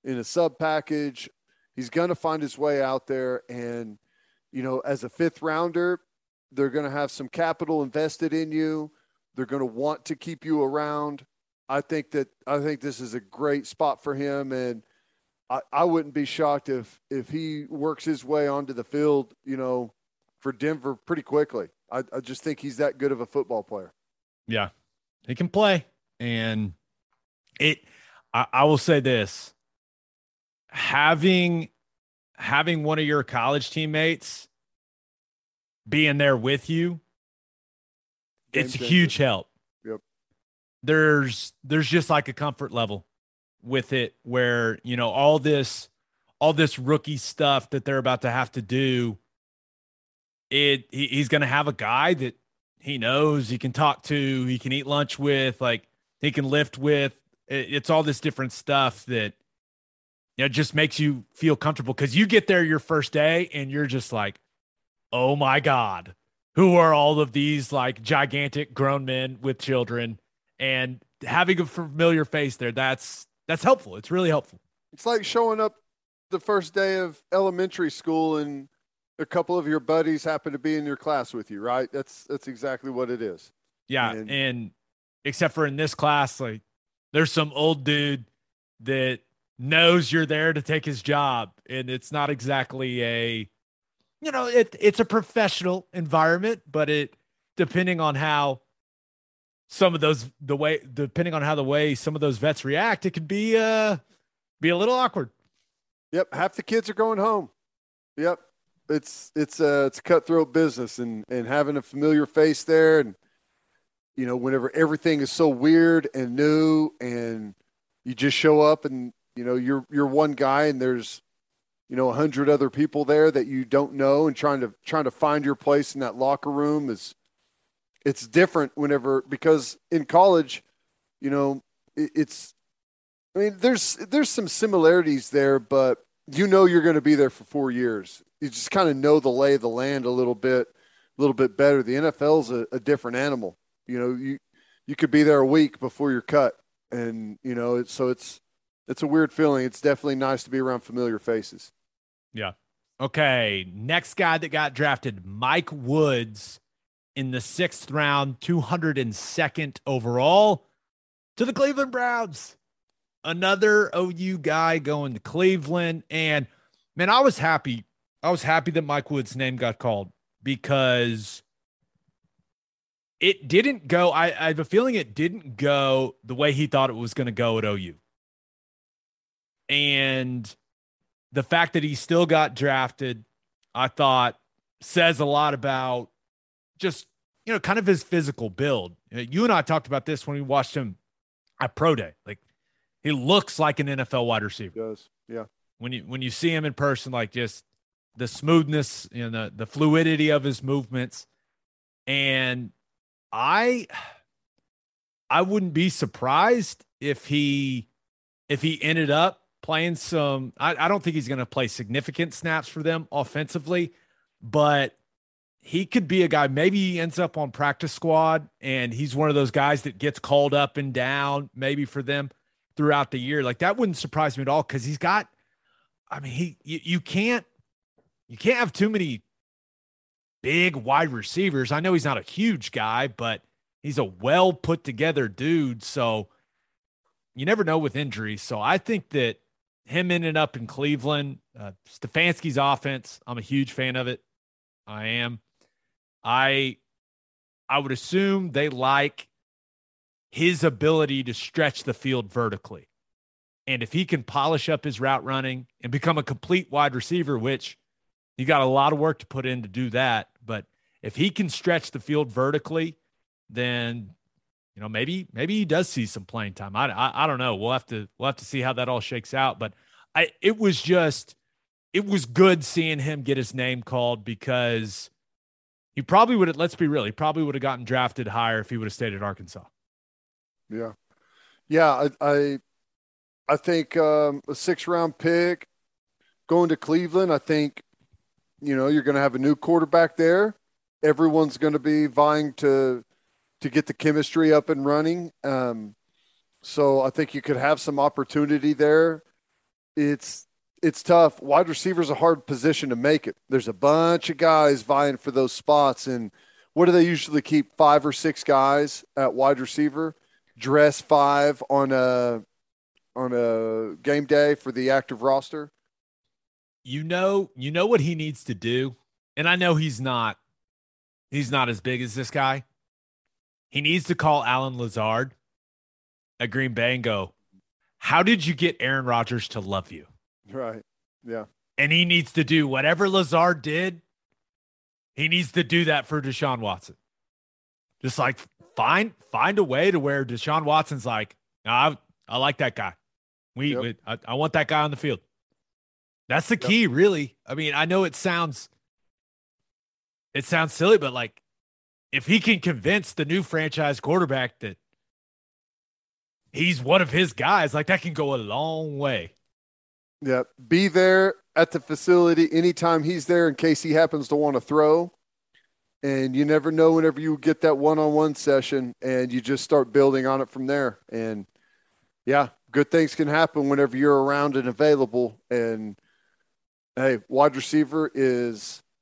in a sub package. He's going to find his way out there. And, as a 5th rounder, they're going to have some capital invested in you. They're going to want to keep you around. I think this is a great spot for him. And I wouldn't be shocked if he works his way onto the field, for Denver pretty quickly. I just think he's that good of a football player. Yeah, he can play. And I will say this, having one of your college teammates being there with you, it's a huge help. Yep. There's just like a comfort level with it where, all this rookie stuff that they're about to have to do, he's going to have a guy that he knows he can talk to, he can eat lunch with, like he can lift with. It's all this different stuff that, just makes you feel comfortable, because you get there your first day and you're just like, oh my God, who are all of these like gigantic grown men with children? And having a familiar face there, that's helpful. It's really helpful. It's like showing up the first day of elementary school and a couple of your buddies happen to be in your class with you, right? That's exactly what it is. Yeah. And except for in this class, like there's some old dude that knows you're there to take his job, and it's not exactly a, it's a professional environment, but depending on how some of those vets react, it could be a little awkward. Yep. Half the kids are going home. Yep. It's cutthroat business, and having a familiar face there, and whenever everything is so weird and new, and you just show up, and you're one guy, and there's 100 other people there that you don't know, and trying to find your place in that locker room it's different whenever, because in college, there's some similarities there, but you're going to be there for 4 years. You just kind of know the lay of the land a little bit better. The NFL's a different animal. You could be there a week before you're cut, and so it's a weird feeling. It's definitely nice to be around familiar faces. Yeah. Okay. Next guy that got drafted, Mike Woods, in the 6th round, 202nd overall to the Cleveland Browns. Another OU guy going to Cleveland. And, man, I was happy. I was happy that Mike Wood's name got called because it didn't go. I have a feeling it didn't go the way he thought it was going to go at OU. And the fact that he still got drafted, I thought, says a lot about just, you know, kind of his physical build. You and I talked about this when we watched him at Pro Day. Like, he looks like an NFL wide receiver. He does, yeah. When you see him in person, like just the smoothness and the fluidity of his movements. And I wouldn't be surprised if he ended up playing some. I don't think he's going to play significant snaps for them offensively, but he could be a guy. Maybe he ends up on practice squad, and he's one of those guys that gets called up and down maybe for them throughout the year. Like, that wouldn't surprise me at all, because he's got, I mean, you can't have too many big wide receivers. I know he's not a huge guy, but he's a well put together dude. So you never know with injuries. So I think that him ending up in Cleveland, Stefanski's offense, I'm a huge fan of it. I am. I would assume they like his ability to stretch the field vertically. And if he can polish up his route running and become a complete wide receiver, which you got a lot of work to put in to do that, but if he can stretch the field vertically, then, you know, maybe he does see some playing time. I don't know. We'll have to see how that all shakes out, but it was good seeing him get his name called, because he probably would have, let's be real, he probably would have gotten drafted higher if he would have stayed at Arkansas. Yeah. Yeah. I think a 6-round pick going to Cleveland, I think, you know, you're going to have a new quarterback there. Everyone's going to be vying to get the chemistry up and running. So I think you could have some opportunity there. It's tough. Wide receiver's a hard position to make it. There's a bunch of guys vying for those spots. And what do they usually keep? 5 or 6 guys at wide receiver, dress 5 on a game day for the active roster. You know what he needs to do. And I know he's not as big as this guy. He needs to call Alan Lazard at Green Bay and go, how did you get Aaron Rodgers to love you? Right. Yeah. And he needs to do whatever Lazard did. He needs to do that for Deshaun Watson. Just like find a way to where Deshaun Watson's like, I like that guy. I want that guy on the field. That's the key, really. I mean, I know it sounds silly, but like, if he can convince the new franchise quarterback that he's one of his guys, like, that can go a long way. Yeah, be there at the facility anytime he's there in case he happens to want to throw. And you never know whenever you get that one-on-one session, and you just start building on it from there. And, yeah, good things can happen whenever you're around and available. And, hey, wide receiver is –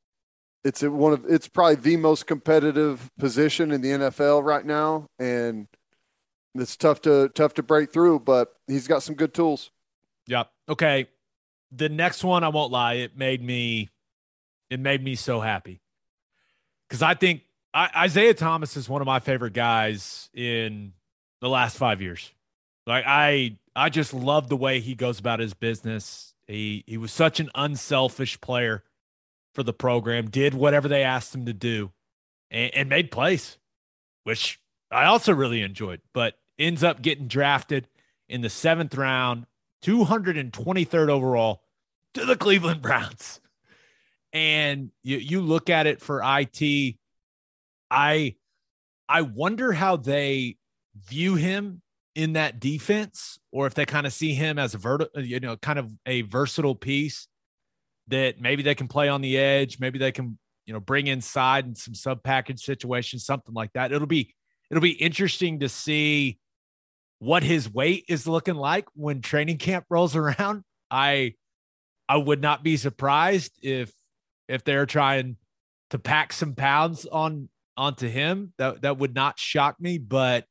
it's probably the most competitive position in the NFL right now, and it's tough to break through, but he's got some good tools. Yeah. Okay. The next one, I won't lie, it made me so happy, because I think Isaiah Thomas is one of my favorite guys in the last 5 years. Like, I just love the way he goes about his business. He was such an unselfish player for the program, did whatever they asked him to do, and made plays, which I also really enjoyed, but ends up getting drafted in the 7th round, 223rd overall, to the Cleveland Browns. And you look at it for IT. I wonder how they view him in that defense, or if they kind of see him as a versatile piece that maybe they can play on the edge, maybe they can, you know, bring inside in some sub package situations, something like that. It'll be interesting to see what his weight is looking like when training camp rolls around. I would not be surprised if they're trying to pack some pounds onto him. That would not shock me, but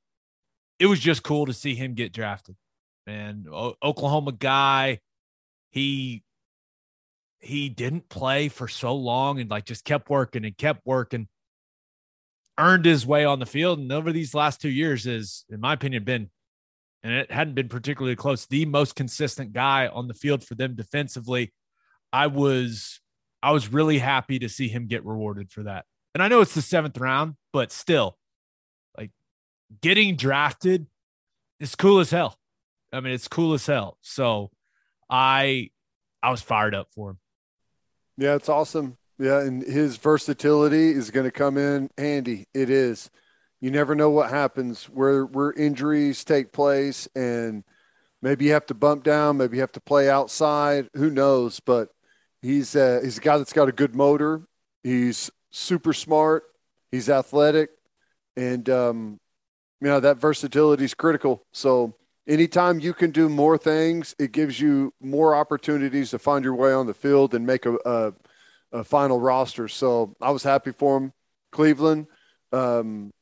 it was just cool to see him get drafted. Man, Oklahoma guy, he didn't play for so long and like just kept working. Earned his way on the field, and over these last 2 years is, in my opinion, been, and it hadn't been particularly close, the most consistent guy on the field for them defensively. I was really happy to see him get rewarded for that. And I know it's the 7th round, but still, like, getting drafted is cool as hell. I mean, it's cool as hell. So I was fired up for him. Yeah, it's awesome. Yeah, and his versatility is going to come in handy. It is. You never know what happens, where injuries take place, and maybe you have to bump down, maybe you have to play outside. Who knows? But he's a guy that's got a good motor. He's super smart. He's athletic. And, that versatility is critical. So anytime you can do more things, it gives you more opportunities to find your way on the field and make a final roster. So I was happy for him. Cleveland. And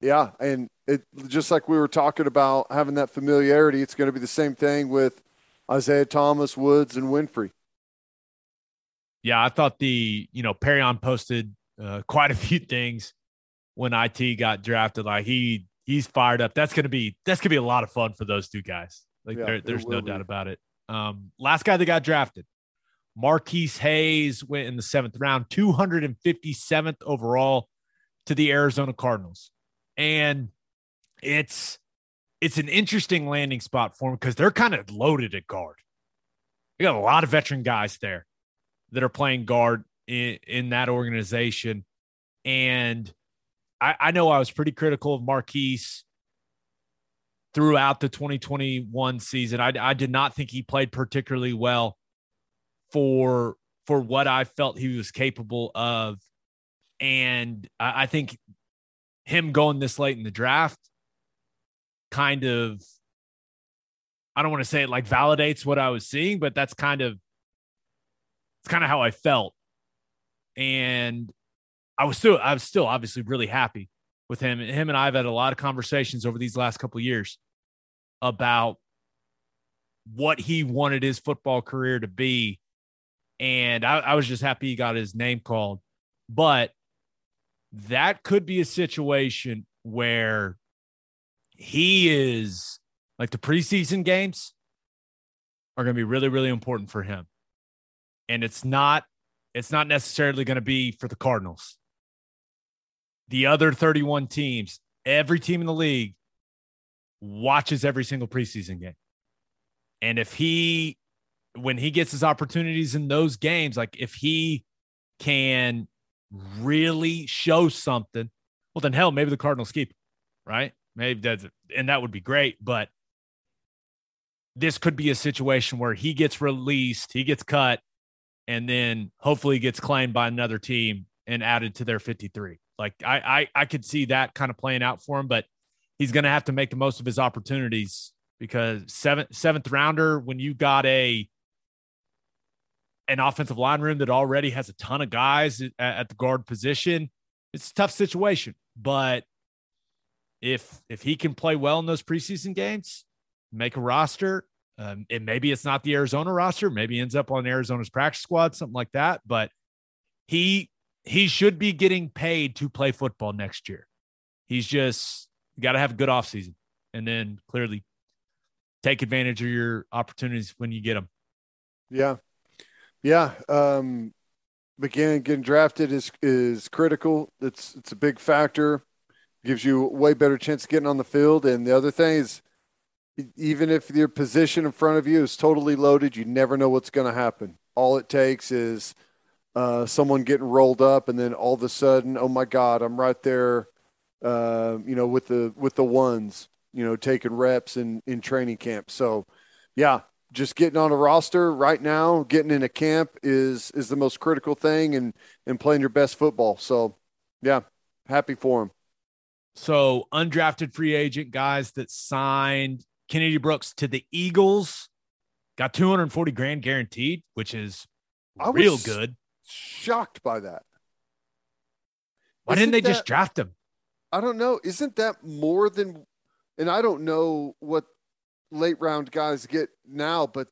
it, just like we were talking about having that familiarity, it's going to be the same thing with Isaiah Thomas, Woods, and Winfrey. Yeah. I thought Perrion posted quite a few things when IT got drafted. Like he's fired up. That's going to be a lot of fun for those two guys. Like there's no doubt about it. Last guy that got drafted, Marquise Hayes, went in the 7th round, 257th overall to the Arizona Cardinals. And it's an interesting landing spot for them because they're kind of loaded at guard. They got a lot of veteran guys there that are playing guard in that organization. And I know I was pretty critical of Marquise throughout the 2021 season. I did not think he played particularly well for what I felt he was capable of. And I think him going this late in the draft kind of, I don't want to say it like validates what I was seeing, but that's kind of how I felt. And I was still obviously really happy with him. Him and I have had a lot of conversations over these last couple of years about what he wanted his football career to be. And I was just happy he got his name called. But that could be a situation where he is, like, the preseason games are going to be really, really important for him. And it's not necessarily going to be for the Cardinals. The other 31 teams, every team in the league watches every single preseason game. And if he, when he gets his opportunities in those games, like if he can really show something, well, then hell, maybe the Cardinals keep him, right? Maybe that's, and that would be great. But this could be a situation where he gets released, he gets cut, and then hopefully gets claimed by another team and added to their 53. Like I could see that kind of playing out for him, but he's going to have to make the most of his opportunities. Because seventh rounder, when you got an offensive line room that already has a ton of guys at the guard position, it's a tough situation. But if he can play well in those preseason games, make a roster, and maybe it's not the Arizona roster, maybe ends up on Arizona's practice squad, something like that. But he should be getting paid to play football next year. He's just got to have a good offseason, and then clearly take advantage of your opportunities when you get them. Yeah. Yeah. Again, getting drafted is critical. It's a big factor. Gives you a way better chance of getting on the field. And the other thing is, even if your position in front of you is totally loaded, you never know what's going to happen. All it takes is someone getting rolled up, and then all of a sudden, oh my God, I'm right there, with the ones, taking reps in training camp. So yeah, just getting on a roster right now, getting in a camp is the most critical thing, and playing your best football. So yeah, happy for him. So undrafted free agent guys that signed: Kennedy Brooks to the Eagles, got $240,000 guaranteed, which is real good. Shocked by that. Why didn't they just draft him? I don't know. Isn't that more than and I don't know what late round guys get now, but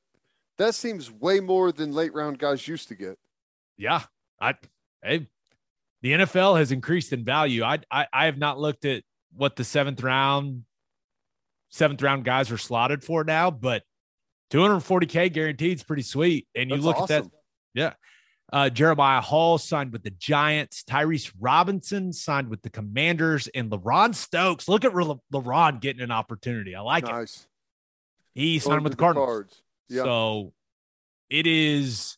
that seems way more than late round guys used to get. Yeah. The NFL has increased in value. I have not looked at what the seventh round guys are slotted for now, but $240K guaranteed is pretty sweet. And that's, you look awesome at that. Yeah. Jeremiah Hall signed with the Giants. Tyrese Robinson signed with the Commanders, and Le'Ron Stokes. Look at Le'Ron getting an opportunity. I like nice it. He signed with the Cardinals. Yeah. So it is,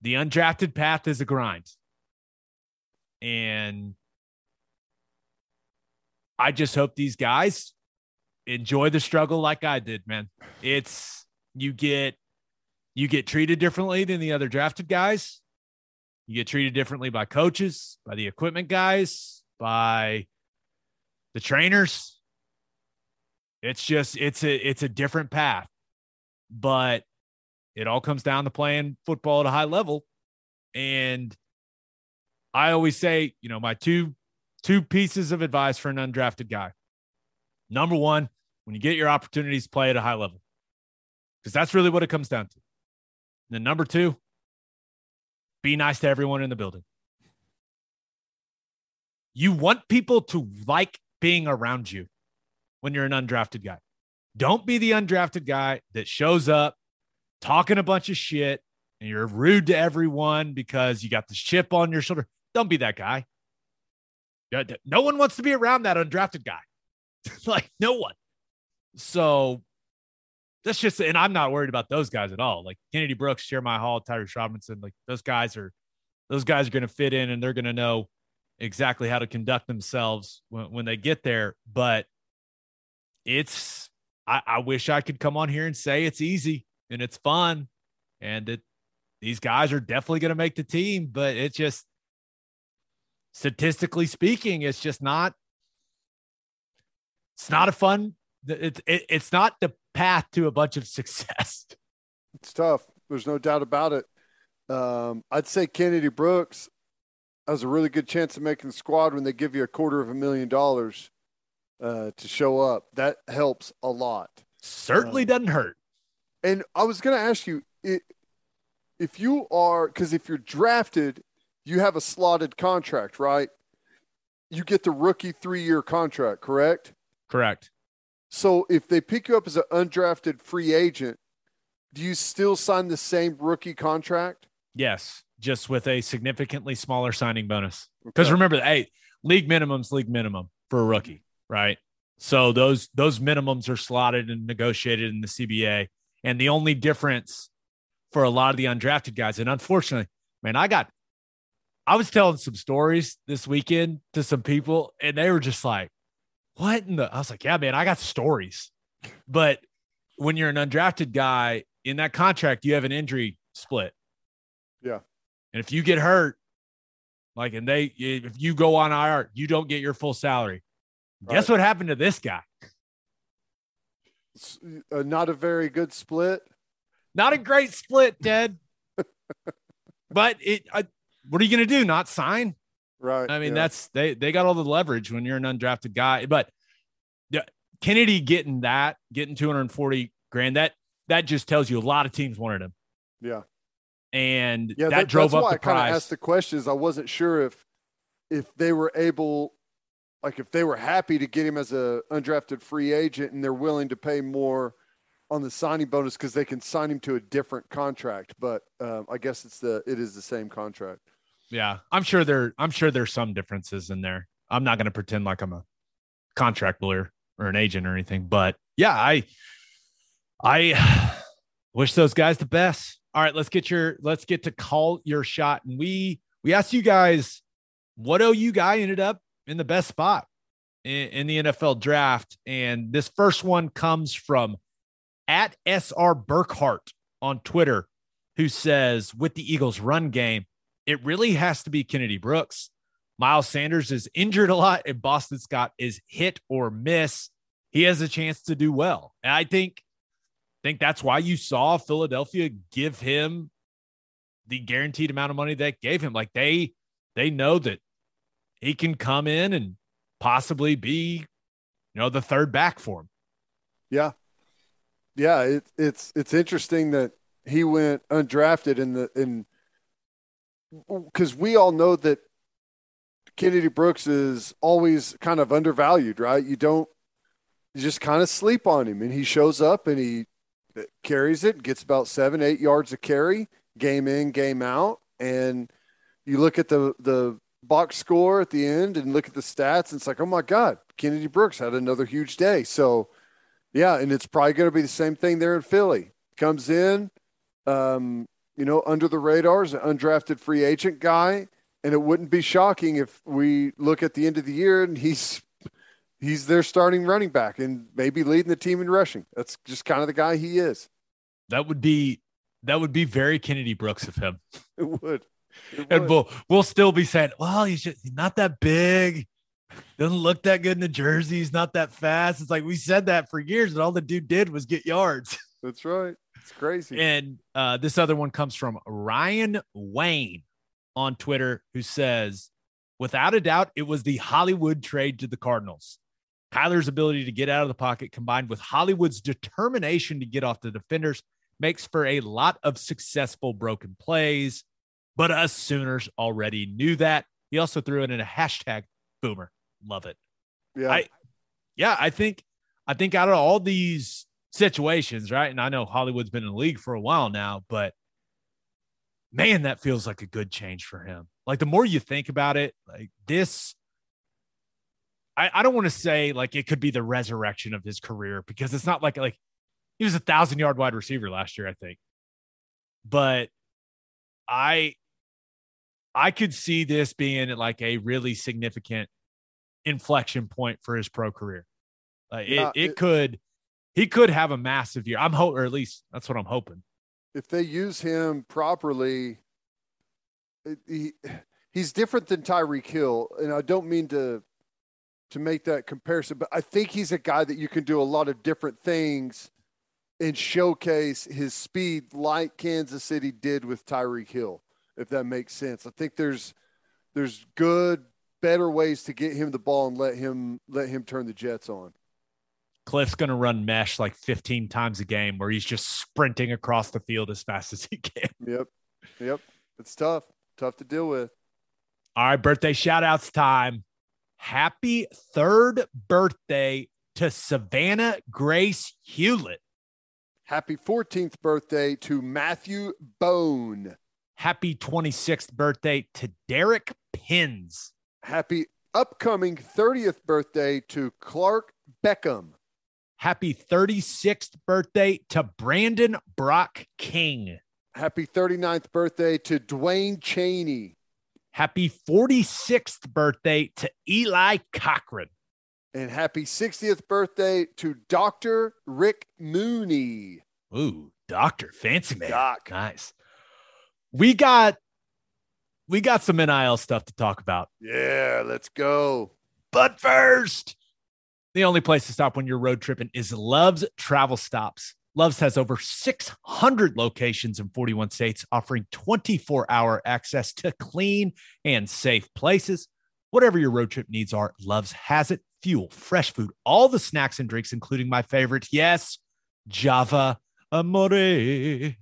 the undrafted path is a grind. And I just hope these guys enjoy the struggle like I did, man. It's, you get treated differently than the other drafted guys. You get treated differently by coaches, by the equipment guys, by the trainers. It's just, it's a different path, but it all comes down to playing football at a high level. And I always say, you know, my two pieces of advice for an undrafted guy. Number one, when you get your opportunities, play at a high level, because that's really what it comes down to. And then number two, be nice to everyone in the building. You want people to like being around you when you're an undrafted guy. Don't be the undrafted guy that shows up talking a bunch of shit and you're rude to everyone because you got this chip on your shoulder. Don't be that guy. No one wants to be around that undrafted guy. Like, no one. So that's just, and I'm not worried about those guys at all. Like Kennedy Brooks, Jeremiah Hall, Tyrese Robinson, like those guys are going to fit in, and they're going to know exactly how to conduct themselves when they get there. But it's, I wish I could come on here and say it's easy and it's fun and that these guys are definitely going to make the team, but it just, statistically speaking, it's just not, it's not a fun, it's not the path to a bunch of success. It's tough. There's no doubt about it. I'd say Kennedy Brooks has a really good chance of making the squad when they give you $250,000 to show up. That helps a lot. Certainly doesn't hurt. And I was going to ask you, if you are, because if you're drafted, you have a slotted contract, right? You get the rookie 3-year contract, correct? Correct. So if they pick you up as an undrafted free agent, do you still sign the same rookie contract? Yes, just with a significantly smaller signing bonus. Because remember, hey, league minimum for a rookie, right? So those minimums are slotted and negotiated in the CBA. And the only difference for a lot of the undrafted guys, and unfortunately, man, I was telling some stories this weekend to some people, and they were just like, what in the, I was like, yeah, man, I got stories. But when you're an undrafted guy in that contract, you have an injury split. Yeah. And if you get hurt, like, and if you go on IR, you don't get your full salary. Right. Guess what happened to this guy? Not a very good split. Not a great split, Ted. But what are you going to do? Not sign? Right. I mean, yeah. That's they got all the leverage when you're an undrafted guy. But Kennedy getting $240,000, that just tells you a lot of teams wanted him. Yeah. And that drove up the price. That's why I kind of asked the questions. I wasn't sure if they were able, like if they were happy to get him as a undrafted free agent and they're willing to pay more on the signing bonus because they can sign him to a different contract. But I guess it is the same contract. Yeah, I'm sure there's some differences in there. I'm not going to pretend like I'm a contract lawyer or an agent or anything, but yeah, I wish those guys the best. All right, let's get to call your shot, and we asked you guys what OU guy ended up in the best spot in the NFL draft, and this first one comes from at SR Burkhart on Twitter, who says, with the Eagles' run game, it really has to be Kennedy Brooks. Miles Sanders is injured a lot, and Boston Scott is hit or miss. He has a chance to do well. And I think that's why you saw Philadelphia give him the guaranteed amount of money that gave him. Like they know that he can come in and possibly be the third back for him. Yeah. Yeah. It's interesting that he went undrafted because we all know that Kennedy Brooks is always kind of undervalued, right? You just kind of sleep on him, and he shows up and he carries it, gets about 7-8 yards a carry, game in, game out. And you look at the box score at the end and look at the stats, and it's like, oh my God, Kennedy Brooks had another huge day. So yeah. And it's probably going to be the same thing there in Philly. Comes in, under the radar as an undrafted free agent guy. And it wouldn't be shocking if we look at the end of the year and he's their starting running back and maybe leading the team in rushing. That's just kind of the guy he is. That would be very Kennedy Brooks of him. It would. And we'll still be saying, well, he's not that big. Doesn't look that good in the jersey. He's not that fast. It's like we said that for years, and all the dude did was get yards. That's right. It's crazy. And this other one comes from Ryan Wayne on Twitter, who says, without a doubt, it was the Hollywood trade to the Cardinals. Kyler's ability to get out of the pocket combined with Hollywood's determination to get off the defenders makes for a lot of successful broken plays. But us Sooners already knew that. He also threw it in a hashtag boomer. Love it. Yeah. I think out of all these situations, right? And I know Hollywood's been in the league for a while now, but man, that feels like a good change for him. Like the more you think about it, like this, I don't want to say like it could be the resurrection of his career, because it's not like he was 1,000-yard wide receiver last year, I think. But I could see this being like a really significant inflection point for his pro career. He could have a massive year. I'm hoping, or at least that's what I'm hoping. If they use him properly, he's different than Tyreek Hill. And I don't mean to make that comparison, but I think he's a guy that you can do a lot of different things and showcase his speed like Kansas City did with Tyreek Hill, if that makes sense. I think there's good, better ways to get him the ball and let him turn the Jets on. Cliff's going to run mesh like 15 times a game where he's just sprinting across the field as fast as he can. Yep. It's tough. Tough to deal with. All right, birthday shout-outs time. Happy third birthday to Savannah Grace Hewlett. Happy 14th birthday to Matthew Bone. Happy 26th birthday to Derek Pins. Happy upcoming 30th birthday to Clark Beckham. Happy 36th birthday to Brandon Brock King. Happy 39th birthday to Dwayne Chaney. Happy 46th birthday to Eli Cochran. And happy 60th birthday to Dr. Rick Mooney. Ooh, Dr. Fancy Man. Doc. Nice. We got some NIL stuff to talk about. Yeah, let's go. But first, the only place to stop when you're road tripping is Love's Travel Stops. Love's has over 600 locations in 41 states, offering 24-hour access to clean and safe places. Whatever your road trip needs are, Love's has it. Fuel, fresh food, all the snacks and drinks, including my favorite, yes, Java Amore.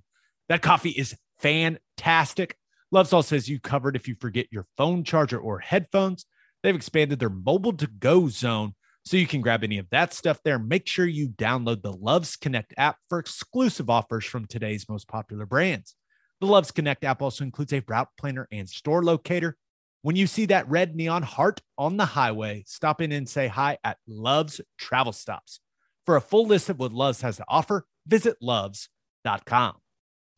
That coffee is fantastic. Love's also has you covered if you forget your phone charger or headphones. They've expanded their mobile to-go zone, so you can grab any of that stuff there. Make sure you download the Love's Connect app for exclusive offers from today's most popular brands. The Love's Connect app also includes a route planner and store locator. When you see that red neon heart on the highway, stop in and say hi at Love's Travel Stops. For a full list of what Love's has to offer, visit loves.com.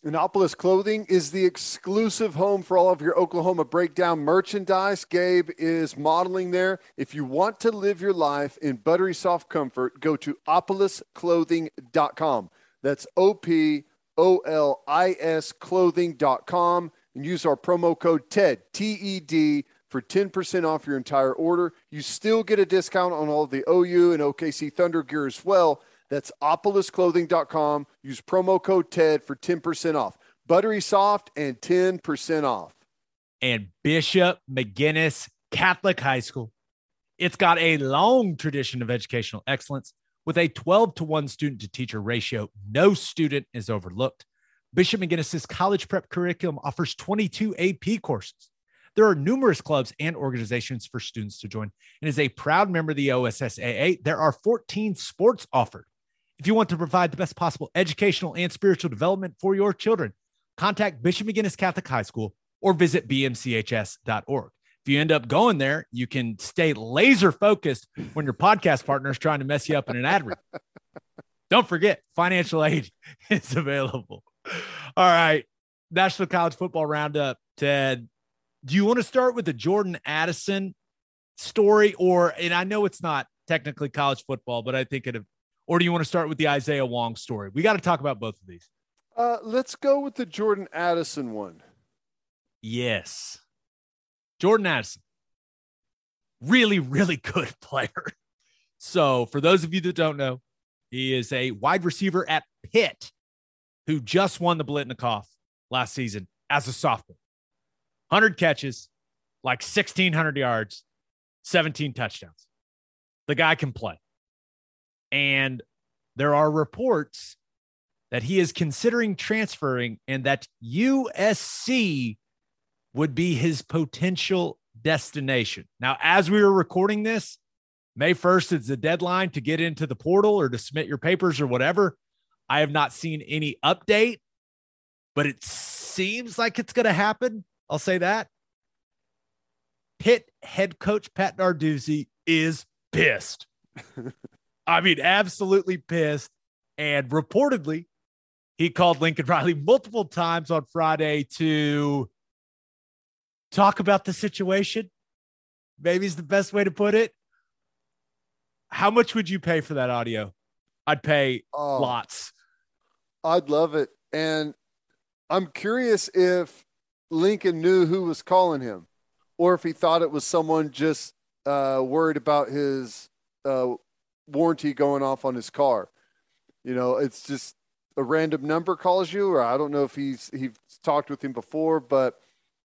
Annapolis Clothing is the exclusive home for all of your Oklahoma Breakdown merchandise. Gabe is modeling there. If you want to live your life in buttery soft comfort, go to opolisclothing.com. That's opolisclothing.com, and use our promo code TED, T-E-D, for 10% off your entire order. You still get a discount on all of the OU and OKC Thunder gear as well. That's opolisclothing.com. Use promo code TED for 10% off. Buttery soft and 10% off. And Bishop McGinnis Catholic High School It's got a long tradition of educational excellence with a 12-to-1 student-to-teacher ratio. No student is overlooked. Bishop McGinnis's college prep curriculum offers 22 AP courses. There are numerous clubs and organizations for students to join and is a proud member of the OSSAA. There are 14 sports offered. If you want to provide the best possible educational and spiritual development for your children, contact Bishop McGinnis Catholic High School or visit bmchs.org. If you end up going there, you can stay laser focused when your podcast partner is trying to mess you up in an ad read. Don't forget, financial aid is available. All right. National College Football Roundup. Ted, do you want to start with the Jordan Addison story, or, and I know it's not technically college football, but I think it, or do you want to start with the Isaiah Wong story? We got to talk about both of these. Let's go with the Jordan Addison one. Yes. Jordan Addison, really, really good player. So for those of you that don't know, he is a wide receiver at Pitt who just won the Biletnikoff last season as a sophomore. 100 catches, like 1,600 yards, 17 touchdowns. The guy can play. And there are reports that he is considering transferring and that USC would be his potential destination. Now, as we were recording this, May 1st is the deadline to get into the portal or to submit your papers or whatever. I have not seen any update, but it seems like it's going to happen. I'll say that. Pitt head coach Pat Narduzzi is pissed. I mean, absolutely pissed. And reportedly, he called Lincoln Riley multiple times on Friday to talk about the situation. Maybe is the best way to put it. How much would you pay for that audio? I'd pay lots. I'd love it. And I'm curious if Lincoln knew who was calling him or if he thought it was someone just worried about his warranty going off on his car. You know, it's just a random number calls you, or I don't know if he's talked with him before, but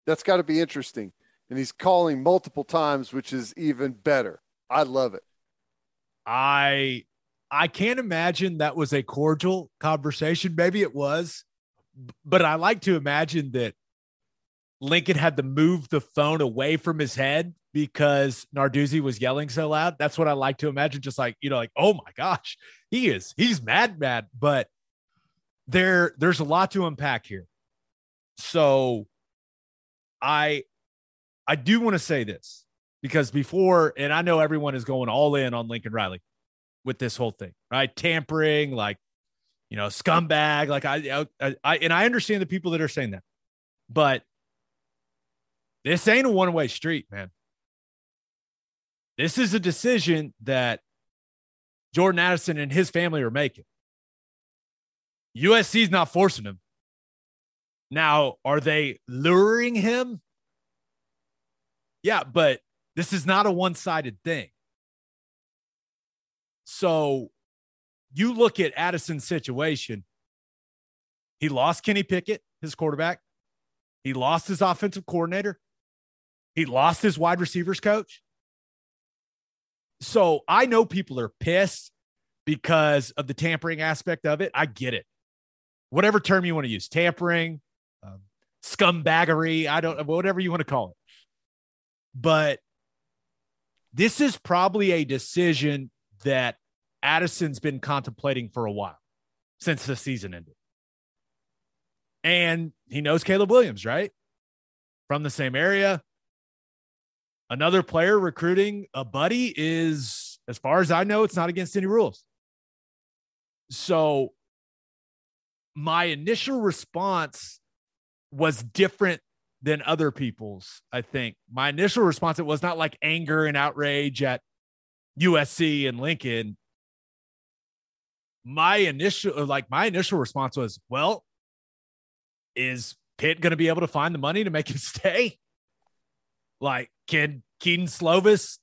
that's got to be interesting. And he's calling multiple times, which is even better. I love it. I can't imagine that was a cordial conversation. Maybe it was, but I like to imagine that Lincoln had to move the phone away from his head because Narduzzi was yelling so loud. That's what I like to imagine. Just like, you know, like, oh my gosh, he's mad, but there's a lot to unpack here. So I do want to say this because before, and I know everyone is going all in on Lincoln Riley with this whole thing, right? Tampering, like, you know, scumbag, like and I understand the people that are saying that, but this ain't a one-way street, man. This is a decision that Jordan Addison and his family are making. USC's not forcing him. Now, are they luring him? Yeah, but this is not a one-sided thing. So you look at Addison's situation. He lost Kenny Pickett, his quarterback. He lost his offensive coordinator. He lost his wide receivers coach. So I know people are pissed because of the tampering aspect of it. I get it. Whatever term you want to use, tampering, scumbaggery, whatever you want to call it. But this is probably a decision that Addison's been contemplating for a while since the season ended. And he knows Caleb Williams, right? From the same area. Another player recruiting a buddy is, as far as I know, it's not against any rules. So my initial response was different than other people's, I think. My initial response, it was not like anger and outrage at USC and Lincoln. My initial response was, well, is Pitt going to be able to find the money to make him stay? Like, can Keaton Slovis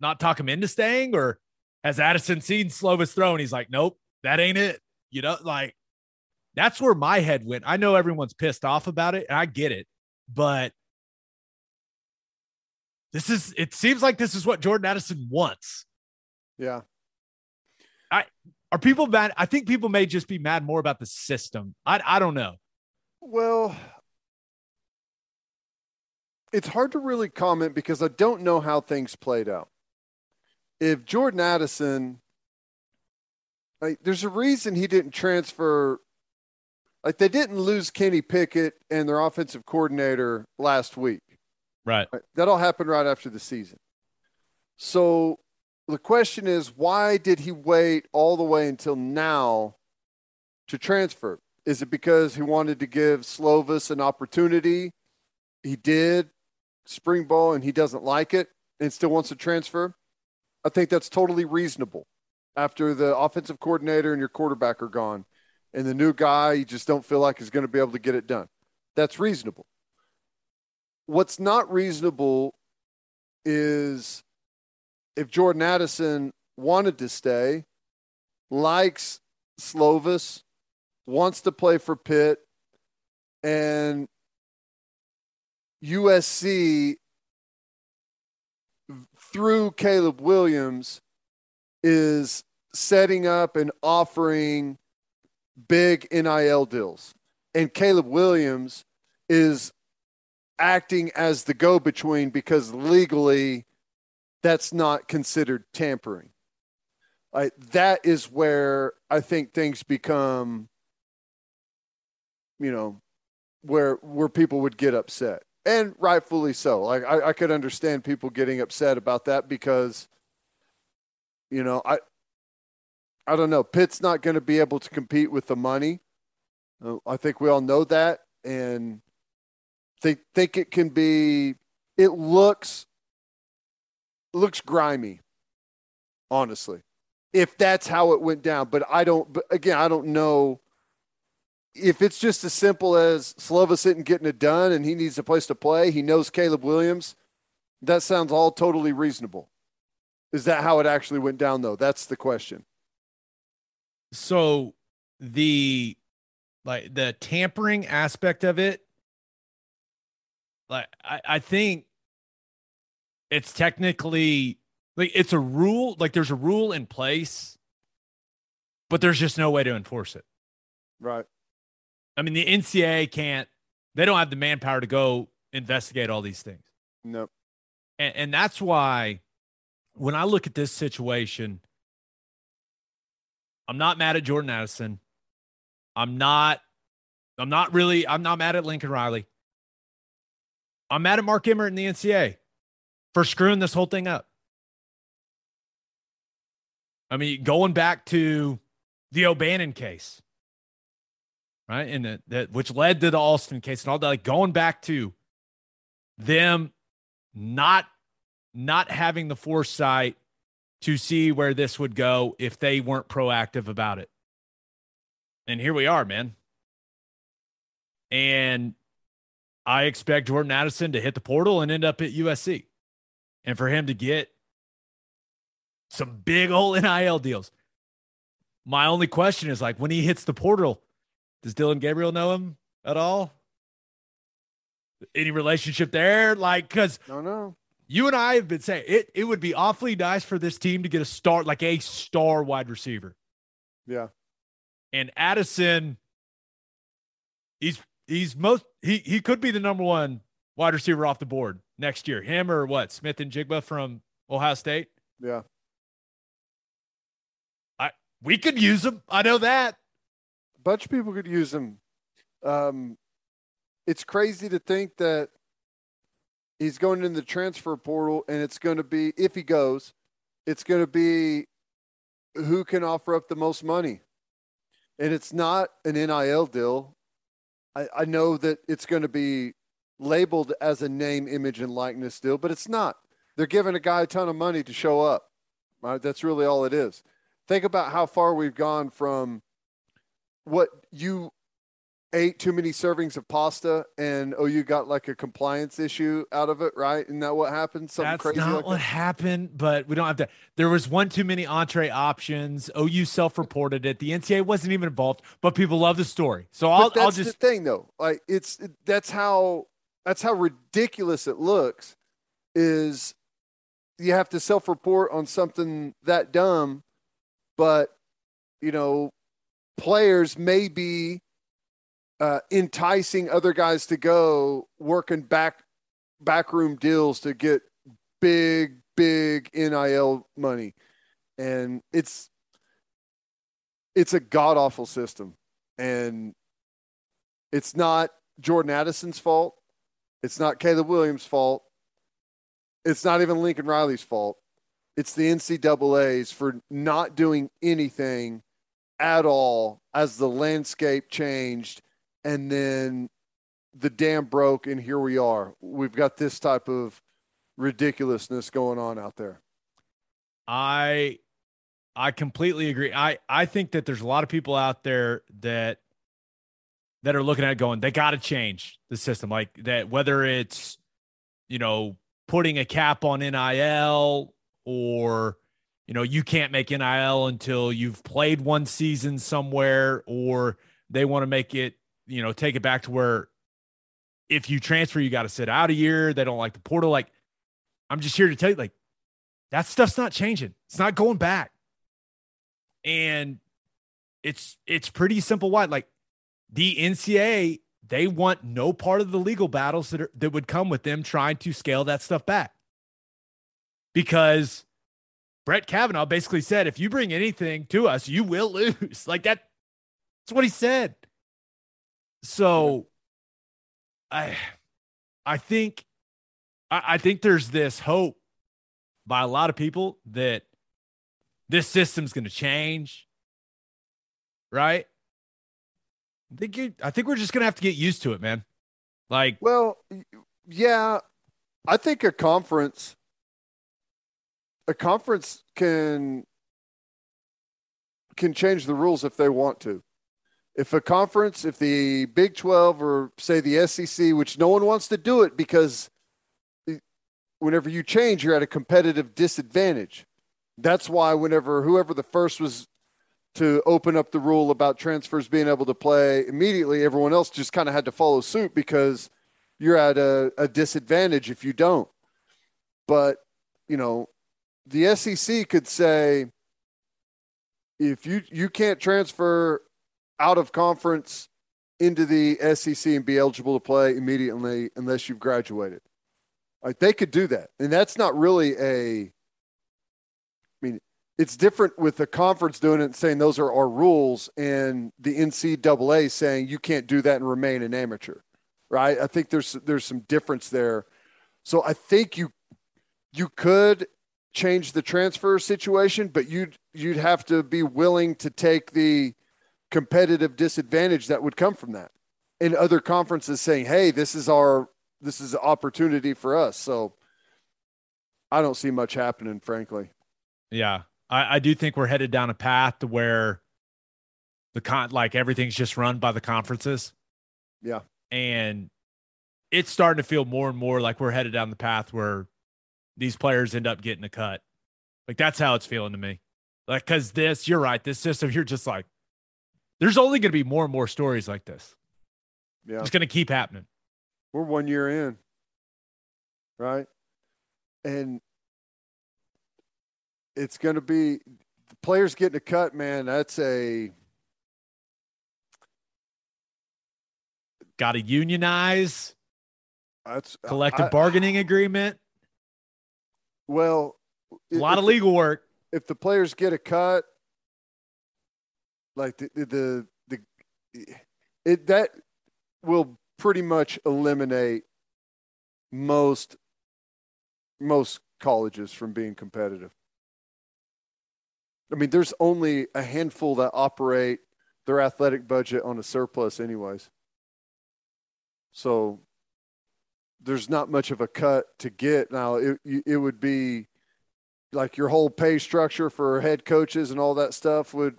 not talk him into staying? Or has Addison seen Slovis throw and he's like, nope, that ain't it. You know, like, that's where my head went. I know everyone's pissed off about it, and I get it. But It seems like this is what Jordan Addison wants. Yeah. Are people mad? I think people may just be mad more about the system. I don't know. Well, it's hard to really comment because I don't know how things played out. If Jordan Addison, there's a reason he didn't transfer. Like, they didn't lose Kenny Pickett and their offensive coordinator last week. Right. That all happened right after the season. So the question is, why did he wait all the way until now to transfer? Is it because he wanted to give Slovis an opportunity? He did spring ball and he doesn't like it and still wants to transfer. I think that's totally reasonable after the offensive coordinator and your quarterback are gone and the new guy, you just don't feel like is going to be able to get it done. That's reasonable. What's not reasonable is if Jordan Addison wanted to stay, likes Slovis, wants to play for Pitt, and USC through Caleb Williams is setting up and offering big NIL deals. And Caleb Williams is acting as the go-between because legally that's not considered tampering. That is where I think things become, where people would get upset. And rightfully so. Like, I could understand people getting upset about that because, I don't know. Pitt's not going to be able to compete with the money. I think we all know that. And they think it can be – it looks grimy, honestly, if that's how it went down. But I don't know if it's just as simple as Slovis isn't getting it done and he needs a place to play. He knows Caleb Williams. That sounds all totally reasonable. Is that how it actually went down, though? That's the question. So the tampering aspect of it, I think it's technically it's a rule, there's a rule in place, but there's just no way to enforce it. Right. I mean, the NCAA they don't have the manpower to go investigate all these things. Nope. And that's why when I look at this situation, I'm not mad at Jordan Addison. I'm not mad at Lincoln Riley. I'm mad at Mark Emmert and the NCAA for screwing this whole thing up. I mean, going back to the O'Bannon case, right? And that which led to the Alston case and all that, going back to them not having the foresight to see where this would go if they weren't proactive about it. And here we are, man. And I expect Jordan Addison to hit the portal and end up at USC and for him to get some big old NIL deals. My only question is, when he hits the portal, does Dylan Gabriel know him at all? Any relationship there? No, no. You and I have been saying it would be awfully nice for this team to get a star, a star wide receiver. Yeah. And Addison, he could be the number one wide receiver off the board next year. Him or what? Smith and Jigba from Ohio State. Yeah. We could use him. I know that. A bunch of people could use him. It's crazy to think that he's going in the transfer portal, and it's going to be, if he goes, it's going to be who can offer up the most money. And it's not an NIL deal. I know that it's going to be labeled as a name, image, and likeness deal, but it's not. They're giving a guy a ton of money to show up. Right? That's really all it is. Think about how far we've gone from what you ate too many servings of pasta and you got a compliance issue out of it, right? Isn't that what happened? That's crazy not what happened, but we don't have to. There was one too many entree options. OU self-reported it. The NCAA wasn't even involved, but people love the story. So I'll just the thing though. That's how ridiculous it looks is you have to self-report on something that dumb, but, you know, players may be enticing other guys to go working backroom deals to get big NIL money. And it's a god-awful system. And it's not Jordan Addison's fault. It's not Caleb Williams' fault. It's not even Lincoln Riley's fault. It's the NCAA's for not doing anything at all as the landscape changed. And then the dam broke, and here we are. We've got this type of ridiculousness going on out there. I completely agree. I think that there's a lot of people out there that are looking at it going, they got to change the system. Like that, whether it's, you know, putting a cap on NIL or, you know, you can't make NIL until you've played one season somewhere, or they want to make it, you know, take it back to where if you transfer, you got to sit out a year. They don't like the portal. Like, I'm just here to tell you, like, that stuff's not changing. It's not going back. And it's pretty simple. Why? Like, the NCAA, they want no part of the legal battles that would come with them trying to scale that stuff back. Because Brett Kavanaugh basically said, if you bring anything to us, you will lose. Like that. That's what he said. So I think there's this hope by a lot of people that this system's going to change. Right? I think we're just going to have to get used to it, man. Like, well, yeah, I think a conference can change the rules if they want to. If the Big 12 or say the SEC, which no one wants to do it because whenever you change, you're at a competitive disadvantage. That's why whoever the first was to open up the rule about transfers being able to play immediately, everyone else just kind of had to follow suit because you're at a disadvantage if you don't. But, you know, the SEC could say, if you can't transfer out of conference into the SEC and be eligible to play immediately unless you've graduated. Like, they could do that. And that's not really it's different with the conference doing it and saying those are our rules and the NCAA saying you can't do that and remain an amateur, right? I think there's some difference there. So I think you could change the transfer situation, but you'd have to be willing to take the competitive disadvantage that would come from that. And other conferences saying, hey, this is an opportunity for us. So I don't see much happening, frankly. Yeah. I do think we're headed down a path to where everything's just run by the conferences. Yeah. And it's starting to feel more and more like we're headed down the path where these players end up getting a cut. Like, that's how it's feeling to me. Like, cause you're right. This system, you're just like, there's only going to be more and more stories like this. Yeah. It's going to keep happening. We're 1 year in. Right. And it's going to be the players getting a cut, man. That's got to unionize. That's collective bargaining agreement. Well, a lot of legal work. If the players get a cut, like that will pretty much eliminate most colleges from being competitive. I mean, there's only a handful that operate their athletic budget on a surplus anyways. So there's not much of a cut to get. Now, it would be like your whole pay structure for head coaches and all that stuff would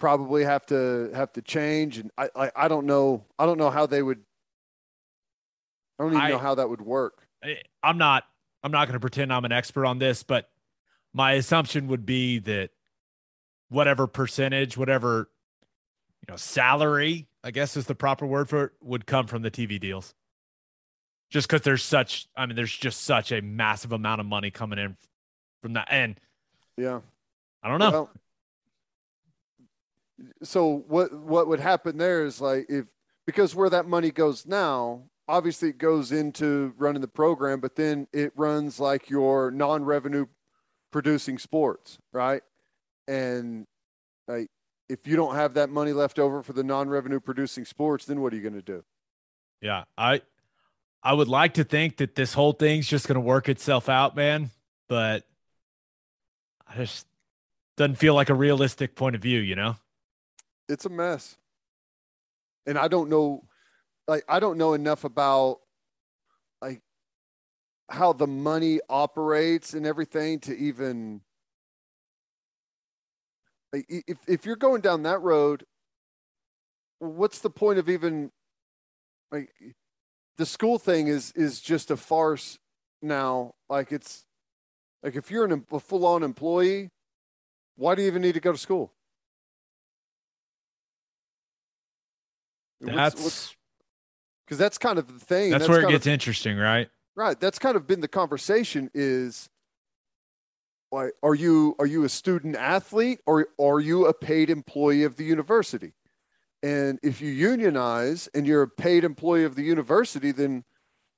probably have to change. And I don't know. I don't know how they would. I don't even know how that would work. I'm not going to pretend I'm an expert on this, but my assumption would be that whatever percentage, whatever, salary, I guess is the proper word for it, would come from the TV deals. just because there's such, I mean, there's just such a massive amount of money coming in from that. And yeah, I don't know. Well, so what would happen there is like, if, because where that money goes now, obviously it goes into running the program, but then it runs like your non-revenue producing sports, right? And like, if you don't have that money left over for the non-revenue producing sports, then what are you going to do? Yeah, I would like to think that this whole thing's just going to work itself out, man. But I just doesn't feel like a realistic point of view, you know? It's a mess. And I don't know, like, I don't know enough about like how the money operates and everything to even, like, if you're going down that road, what's the point of even, like, the school thing is just a farce now. Like, it's like, if you're a full-on employee, why do you even need to go to school? That's because that's kind of the thing. That's where it gets interesting, right? Right. That's kind of been the conversation is, like, are you a student athlete or are you a paid employee of the university? And if you unionize and you're a paid employee of the university, then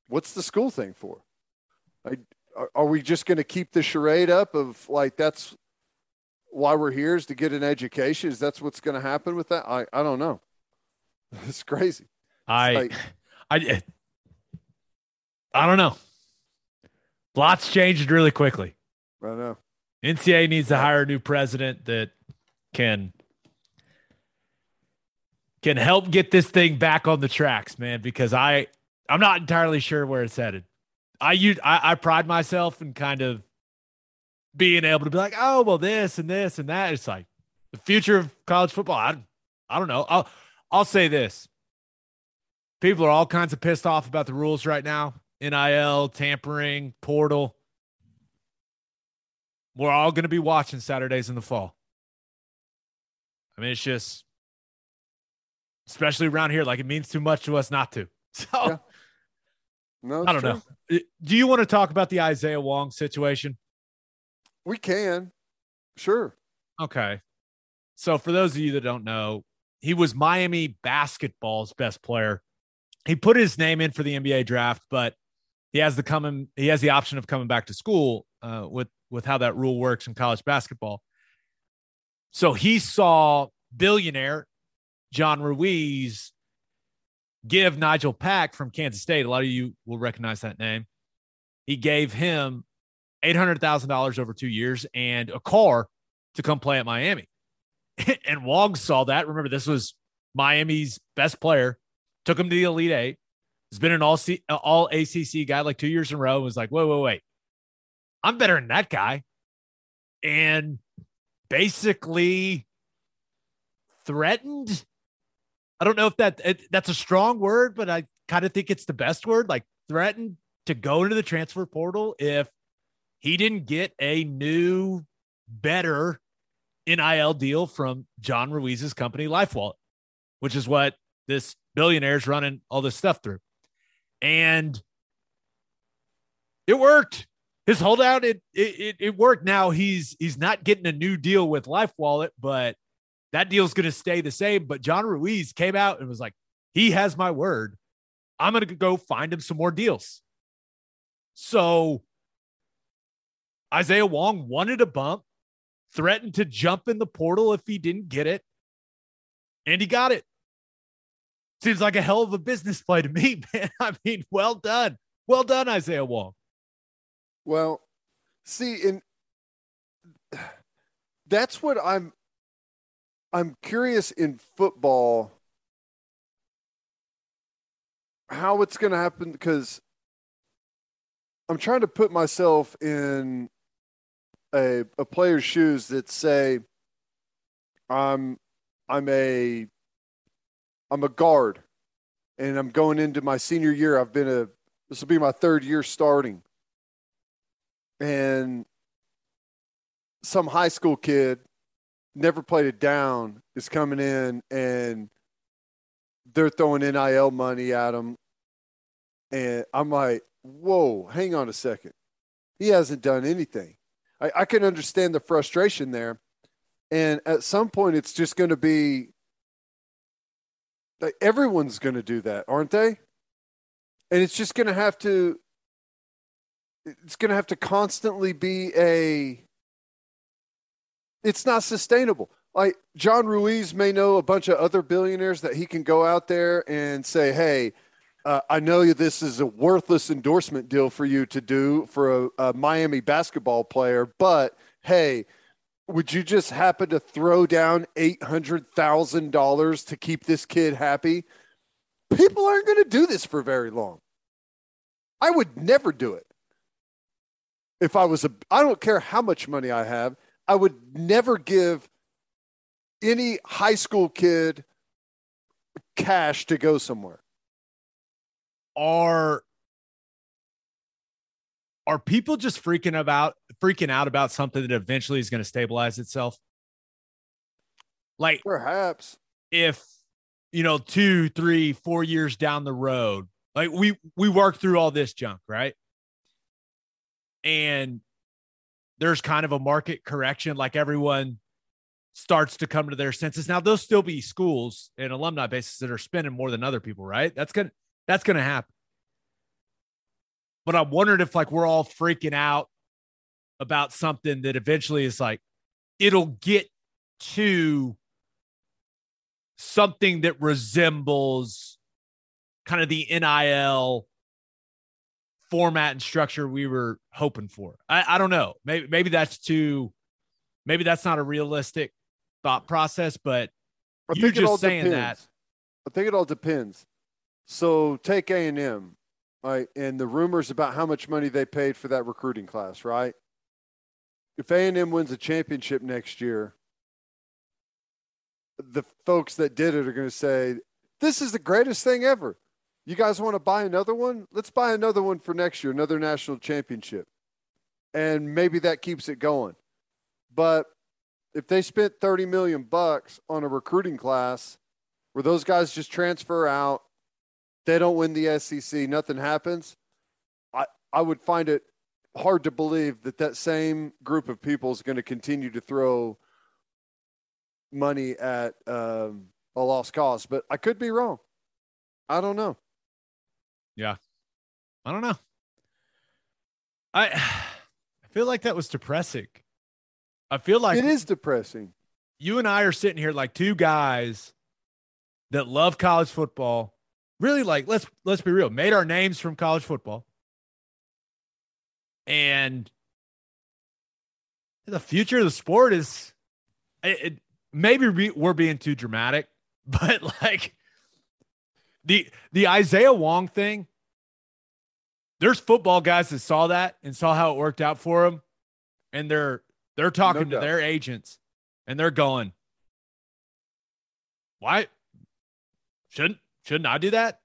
what's the school thing for? Like, are we just going to keep the charade up of like, that's why we're here, is to get an education? Is that's what's going to happen with that? I don't know. It's crazy. I don't know. Lots changed really quickly. I know. NCAA needs to hire a new president that can help get this thing back on the tracks, man, because I'm not entirely sure where it's headed. I pride myself in kind of being able to be like, oh, well, this and this and that. It's like the future of college football. I don't know. I'll say this. People are all kinds of pissed off about the rules right now. NIL, tampering, portal. We're all going to be watching Saturdays in the fall. I mean, it's just, especially around here, like it means too much to us not to. So, yeah. No, I don't know. Do you want to talk about the Isaiah Wong situation? We can. Sure. Okay. So for those of you that don't know, he was Miami basketball's best player. He put his name in for the NBA draft, but he has the option of coming back to school with how that rule works in college basketball. So he saw billionaire John Ruiz give Nigel Pack from Kansas State. A lot of you will recognize that name. He gave him $800,000 over 2 years and a car to come play at Miami. And Wong saw that. Remember, this was Miami's best player. Took him to the Elite Eight. He's been an all ACC guy like 2 years in a row. And was like, wait. I'm better than that guy. And basically threatened. I don't know if that's a strong word, but I kind of think it's the best word. Like, threatened to go into the transfer portal if he didn't get a new, better NIL deal from John Ruiz's company, LifeWallet, which is what this billionaire's running all this stuff through. And it worked. His holdout, it worked. Now he's not getting a new deal with LifeWallet, but that deal's going to stay the same. But John Ruiz came out and was like, he has my word. I'm going to go find him some more deals. So Isaiah Wong wanted a bump, threatened to jump in the portal if he didn't get it, and he got it. Seems like a hell of a business play to me, man. I mean, well done, Isaiah Wong. Well, see, and that's what I'm curious in football how it's going to happen, because I'm trying to put myself in a player's shoes that say, I'm a guard and I'm going into my senior year. This will be my third year starting. And some high school kid never played a down is coming in and they're throwing NIL money at him. And I'm like, whoa, hang on a second. He hasn't done anything. I can understand the frustration there. And at some point, it's just going to be like everyone's going to do that, aren't they? And it's just going to have to – it's going to have to constantly be a – it's not sustainable. Like John Ruiz may know a bunch of other billionaires that he can go out there and say, hey, I know this is a worthless endorsement deal for you to do for a Miami basketball player, but, hey, would you just happen to throw down $800,000 to keep this kid happy? People aren't going to do this for very long. I would never do it. If I was I don't care how much money I have, I would never give any high school kid cash to go somewhere. Are people just freaking out about something that eventually is going to stabilize itself? Like perhaps if, 2, 3, 4 years down the road, like we worked through all this junk, right? And there's kind of a market correction, like everyone starts to come to their senses. Now, there'll still be schools and alumni bases that are spending more than other people, right? That's gonna happen. But I'm wondering if like we're all freaking out about something that eventually is like it'll get to something that resembles kind of the NIL format and structure we were hoping for. I don't know. Maybe that's too. Maybe that's not a realistic thought process, but you're just saying that. I think it all depends. So take A&M, right, and the rumors about how much money they paid for that recruiting class, right? If A&M wins a championship next year, the folks that did it are going to say, this is the greatest thing ever. You guys want to buy another one? Let's buy another one for next year, another national championship. And maybe that keeps it going. But if they spent $30 million on a recruiting class where those guys just transfer out, they don't win the SEC, nothing happens, I would find it hard to believe that same group of people is going to continue to throw money at a lost cause. But I could be wrong. I don't know. Yeah. I don't know. I feel like that was depressing. I feel like it is depressing. You and I are sitting here like two guys that love college football. Really, like, let's be real, made our names from college football. And the future of the sport is, maybe we're being too dramatic, but like the Isaiah Wong thing, there's football guys that saw that and saw how it worked out for them. And they're talking to their agents and they're going, why shouldn't I do that?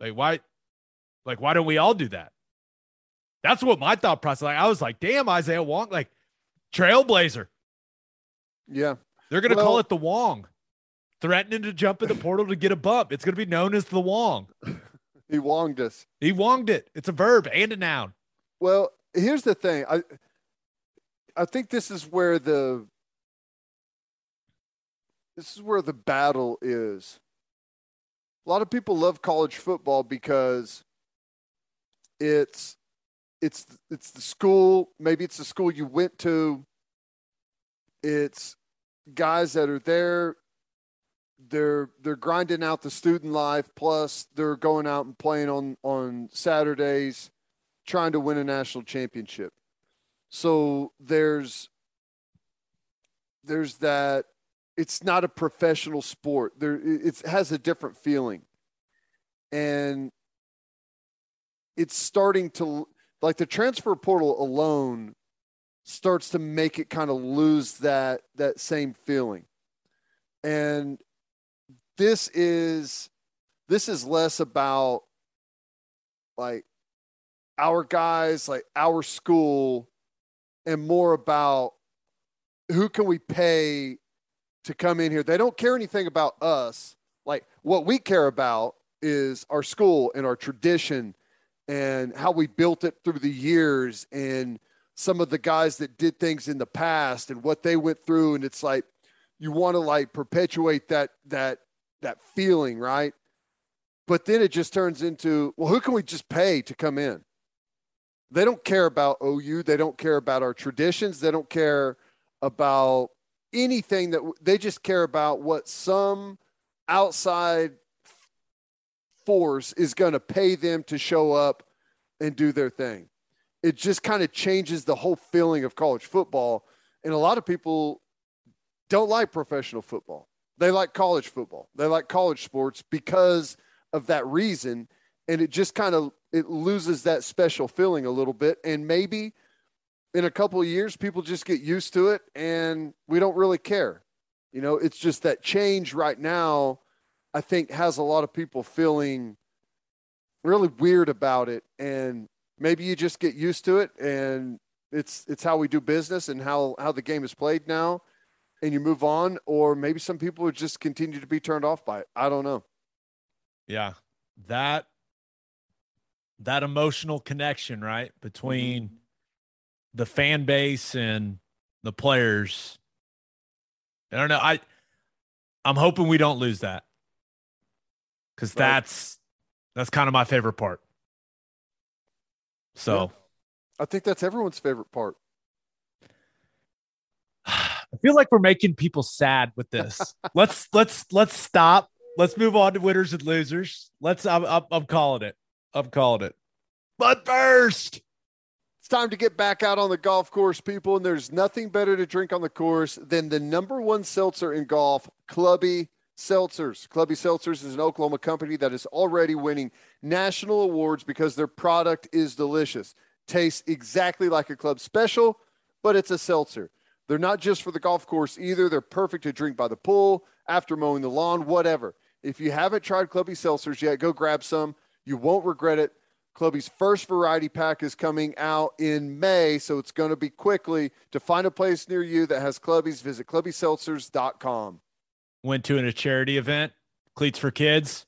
Like why don't we all do that? That's what my thought process. Like I was like, damn, Isaiah Wong, like trailblazer. Yeah. They're going to call it the Wong, threatening to jump in the portal to get a bump. It's going to be known as the Wong. He Wonged us. He Wonged it. It's a verb and a noun. Well, here's the thing. I think this is where the battle is. A lot of people love college football because it's the school. Maybe it's the school you went to. It's guys that are there. They're grinding out the student life. Plus, they're going out and playing on Saturdays, trying to win a national championship. So there's that. It's not a professional sport. It has a different feeling. And it's starting to, like the transfer portal alone starts to make it kind of lose that same feeling. And this is less about like our guys, like our school, and more about who can we pay to come in here. They don't care anything about us. Like what we care about is our school and our tradition and how we built it through the years and some of the guys that did things in the past and what they went through. And it's like, you want to like perpetuate that feeling, right? But then it just turns into, well, who can we just pay to come in? They don't care about OU. They don't care about our traditions. They don't care about anything that they just care about what some outside force is going to pay them to show up and do their thing. It just kind of changes the whole feeling of college football. And a lot of people don't like professional football. They like college football. They like college sports because of that reason. And it just kind of, it loses that special feeling a little bit. And maybe in a couple of years, people just get used to it and we don't really care. You know, it's just that change right now, I think, has a lot of people feeling really weird about it. And maybe you just get used to it, and it's how we do business and how the game is played now, and you move on. Or maybe some people would just continue to be turned off by it. I don't know. Yeah. That emotional connection, right, between mm-hmm. the fan base and the players. I don't know. I'm hoping we don't lose that, because right. that's kind of my favorite part. So yeah. I think that's everyone's favorite part. I feel like we're making people sad with this. Let's stop. Let's move on to winners and losers. I'm calling it. I'm calling it. But first, it's time to get back out on the golf course, people. And there's nothing better to drink on the course than the number one seltzer in golf, Clubby Seltzers. Clubby Seltzers is an Oklahoma company that is already winning national awards because their product is delicious. Tastes exactly like a club special, but it's a seltzer. They're not just for the golf course either. They're perfect to drink by the pool, after mowing the lawn, whatever. If you haven't tried Clubby Seltzers yet, go grab some. You won't regret it. Clubby's first variety pack is coming out in May, so it's going to be quickly. To find a place near you that has Clubby's, visit clubbyseltzers.com. Went to a charity event, Cleats for Kids,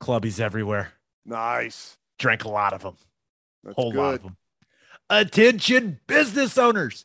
Clubby's everywhere. Nice. Drank a lot of them. Whole lot of them. Attention business owners.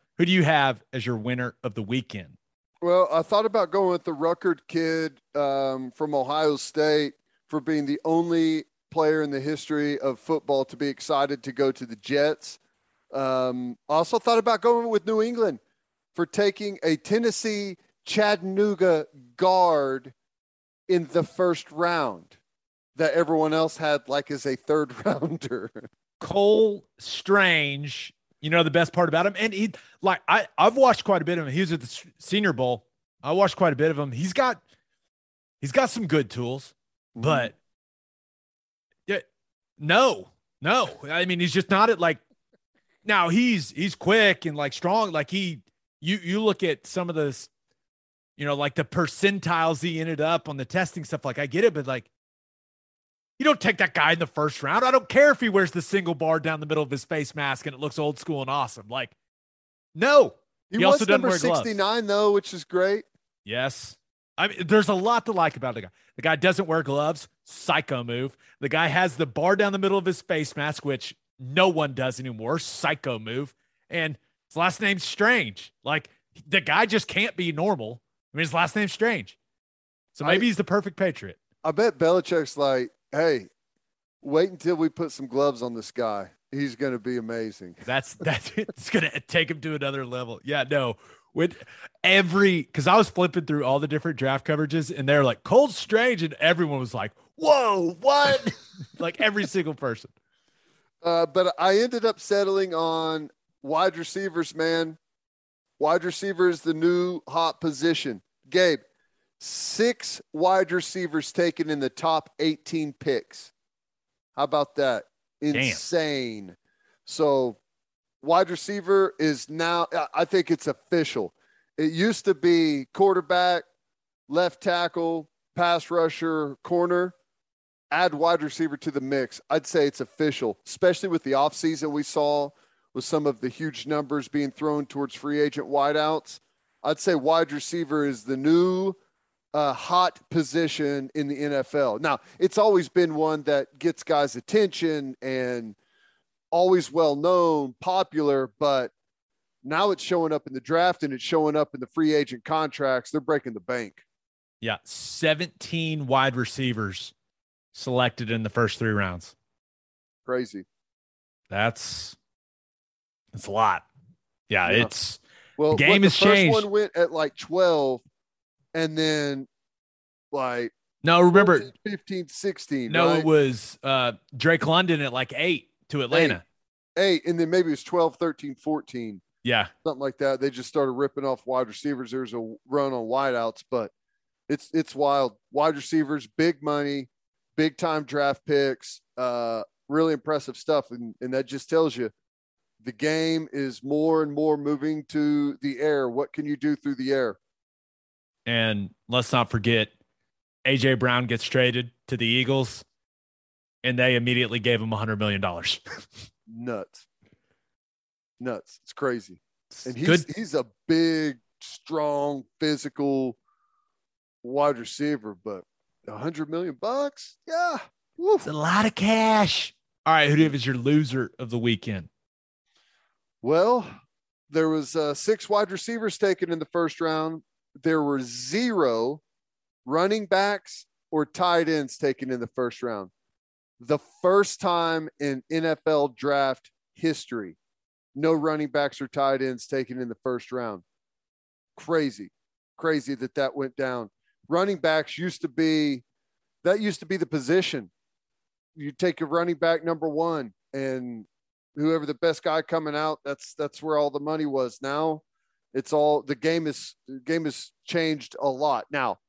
Who do you have as your winner of the weekend? Well, I thought about going with the Ruckert kid from Ohio State, for being the only player in the history of football to be excited to go to the Jets. Also thought about going with New England for taking a Tennessee Chattanooga guard in the first round that everyone else had like as a third rounder. Cole Strange, you know, the best part about him. And he, like, I've watched quite a bit of him. He was at the Senior Bowl. I watched quite a bit of him. He's got some good tools. But no. I mean, he's just not at like, now he's quick and like strong. Like you look at some of those, you know, like the percentiles he ended up on the testing stuff. Like I get it, but like, you don't take that guy in the first round. I don't care if he wears the single bar down the middle of his face mask and it looks old school and awesome. Like, no, he also doesn't wear gloves. He was number 69 though, which is great. Yes. I mean, there's a lot to like about the guy. The guy doesn't wear gloves, psycho move. The guy has the bar down the middle of his face mask, which no one does anymore, psycho move. And his last name's Strange. Like, the guy just can't be normal. I mean, his last name's Strange. So maybe he's the perfect Patriot. I bet Belichick's like, hey, wait until we put some gloves on this guy. he's going to be amazing. That's it's going to take him to another level. Yeah, no. With every, because I was flipping through all the different draft coverages and they're like Cold Strange, and everyone was like, whoa, what? Like every single person. But I ended up settling on wide receivers, man. Wide receiver is the new hot position. Gabe, 6 wide receivers taken in the top 18 picks. How about that? Insane. Damn. So wide receiver is now, I think it's official. It used to be quarterback, left tackle, pass rusher, corner. Add wide receiver to the mix. I'd say it's official, especially with the offseason we saw with some of the huge numbers being thrown towards free agent wideouts. I'd say wide receiver is the new hot position in the NFL. Now, it's always been one that gets guys' attention and always well-known, popular, but now it's showing up in the draft and it's showing up in the free agent contracts. They're breaking the bank. Yeah, 17 wide receivers selected in the first 3 rounds. Crazy. That's a lot. Yeah. It's well, the game has changed. First one went at like 12 and then like no, remember 14, 15, 16. No, right? It was Drake London at like 8 to Atlanta. 8 and then maybe it was 12, 13, 14. Yeah. Something like that. They just started ripping off wide receivers. There's a run on wideouts, but it's wild. Wide receivers, big money, big time draft picks, really impressive stuff. And that just tells you the game is more and more moving to the air. What can you do through the air? And let's not forget, A.J. Brown gets traded to the Eagles, and they immediately gave him $100 million. Nuts. It's crazy. And he's a big, strong, physical wide receiver, but $100 million? Yeah. Woo. It's a lot of cash. All right, who do you have as your loser of the weekend? Well, there was 6 wide receivers taken in the first round. There were 0 running backs or tight ends taken in the first round. The first time in NFL draft history, no running backs or tight ends taken in the first round. Crazy that went down. Running backs used to be the position. You take your running back number 1 and whoever the best guy coming out, that's where all the money was. Now it's all the game has changed a lot. Now,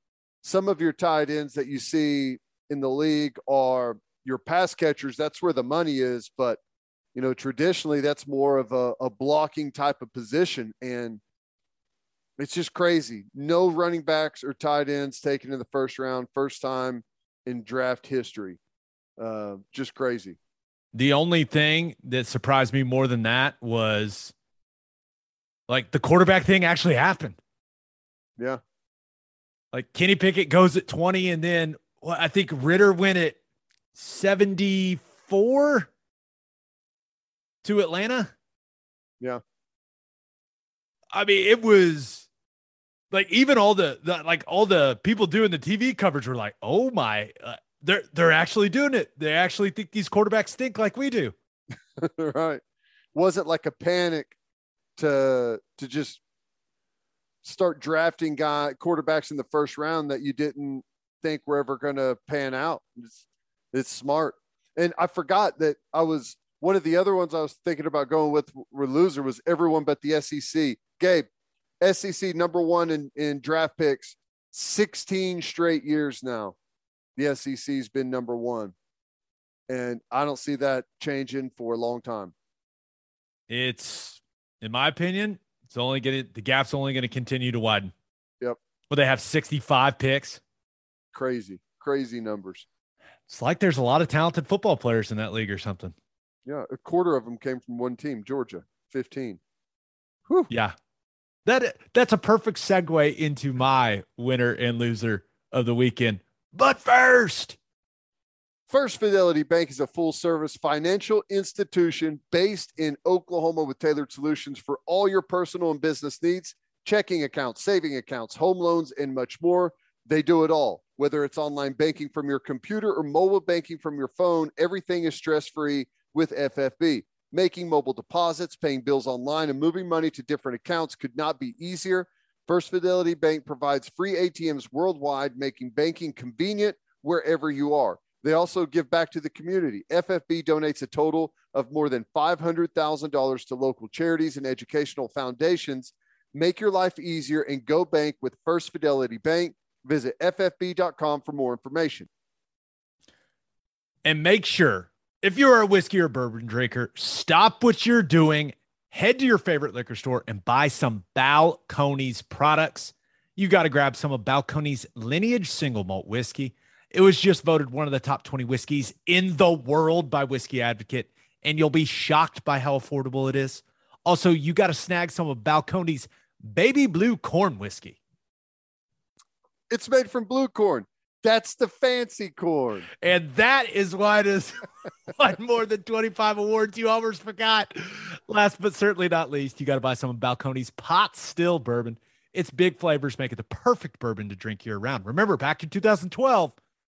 some of your tight ends that you see in the league are your pass catchers. That's where the money is. But, you know, traditionally that's more of a blocking type of position. And it's just crazy. No running backs or tight ends taken in the first round. First time in draft history. Just crazy. The only thing that surprised me more than that was like the quarterback thing actually happened. Yeah. Like Kenny Pickett goes at 20 and then I think Ritter went at 74 to Atlanta. Yeah. I mean, it was like even all the people doing the TV coverage were like, oh my, they're actually doing it. They actually think these quarterbacks stink like we do. Right. Wasn't like a panic to just start drafting quarterbacks in the first round that you didn't think were ever going to pan out. It's smart. And I forgot that one of the other ones I was thinking about going with were loser was everyone but the SEC. Gabe, SEC number 1 in draft picks, 16 straight years now. The SEC's been number 1, and I don't see that changing for a long time. It's, in my opinion, the gap's only going to continue to widen. Yep. Well, they have 65 picks. Crazy numbers. It's like there's a lot of talented football players in that league or something. Yeah, a quarter of them came from one team, Georgia, 15. Whew. Yeah, that's a perfect segue into my winner and loser of the weekend. But first, First Fidelity Bank is a full-service financial institution based in Oklahoma with tailored solutions for all your personal and business needs, checking accounts, saving accounts, home loans, and much more. They do it all. Whether it's online banking from your computer or mobile banking from your phone, everything is stress-free with FFB. Making mobile deposits, paying bills online, and moving money to different accounts could not be easier. First Fidelity Bank provides free ATMs worldwide, making banking convenient wherever you are. They also give back to the community. FFB donates a total of more than $500,000 to local charities and educational foundations. Make your life easier and go bank with First Fidelity Bank. Visit ffb.com for more information. And make sure, if you're a whiskey or bourbon drinker, stop what you're doing, head to your favorite liquor store, and buy some Balcones products. You got to grab some of Balcones Lineage Single Malt Whiskey. It was just voted one of the top 20 whiskeys in the world by Whiskey Advocate, and you'll be shocked by how affordable it is. Also, you got to snag some of Balcones Baby Blue Corn Whiskey. It's made from blue corn. That's the fancy corn. And that is why it has won more than 25 awards. You almost forgot. Last but certainly not least, you got to buy some of Balcones Pot Still Bourbon. Its big flavors make it the perfect bourbon to drink year-round. Remember, back in 2012,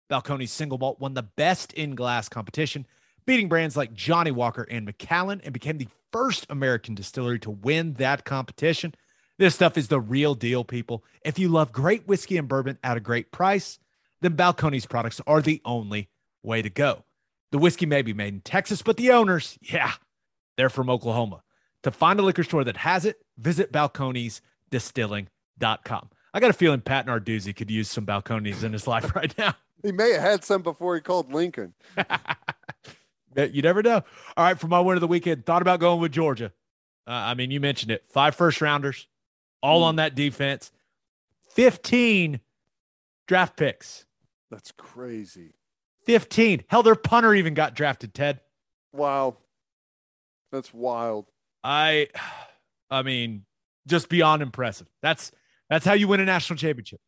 Balcones Single Malt won the Best in Glass competition, beating brands like Johnnie Walker and Macallan, and became the first American distillery to win that competition. This stuff is the real deal, people. If you love great whiskey and bourbon at a great price, then Balcones products are the only way to go. The whiskey may be made in Texas, but the owners, they're from Oklahoma. To find a liquor store that has it, visit balconesdistilling.com. I got a feeling Pat Narduzzi could use some Balcones in his life right now. He may have had some before he called Lincoln. You never know. All right, for my win of the weekend, thought about going with Georgia. You mentioned it. 5 first-rounders, all on that defense. 15 draft picks. That's crazy. 15. Hell, their punter even got drafted, Ted. Wow. That's wild. I mean, just beyond impressive. That's how you win a national championship.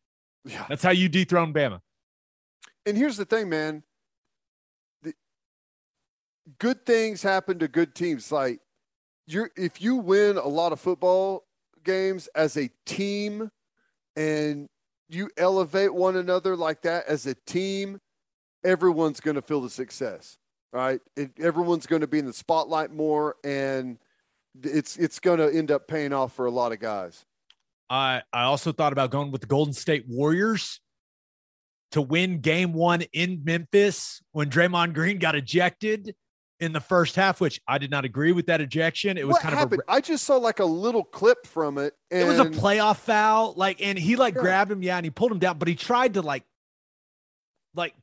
Yeah. That's how you dethrone Bama. And here's the thing, man. Good things happen to good teams. Like, if you win a lot of football games as a team and you elevate one another like that as a team, everyone's going to feel the success, right? Everyone's going to be in the spotlight more, and it's going to end up paying off for a lot of guys. I also thought about going with the Golden State Warriors to win game 1 in Memphis when Draymond Green got ejected in the first half, which I did not agree with that ejection. It was I just saw like a little clip from it. And it was a playoff foul. And he grabbed him. Yeah. And he pulled him down, but he tried to like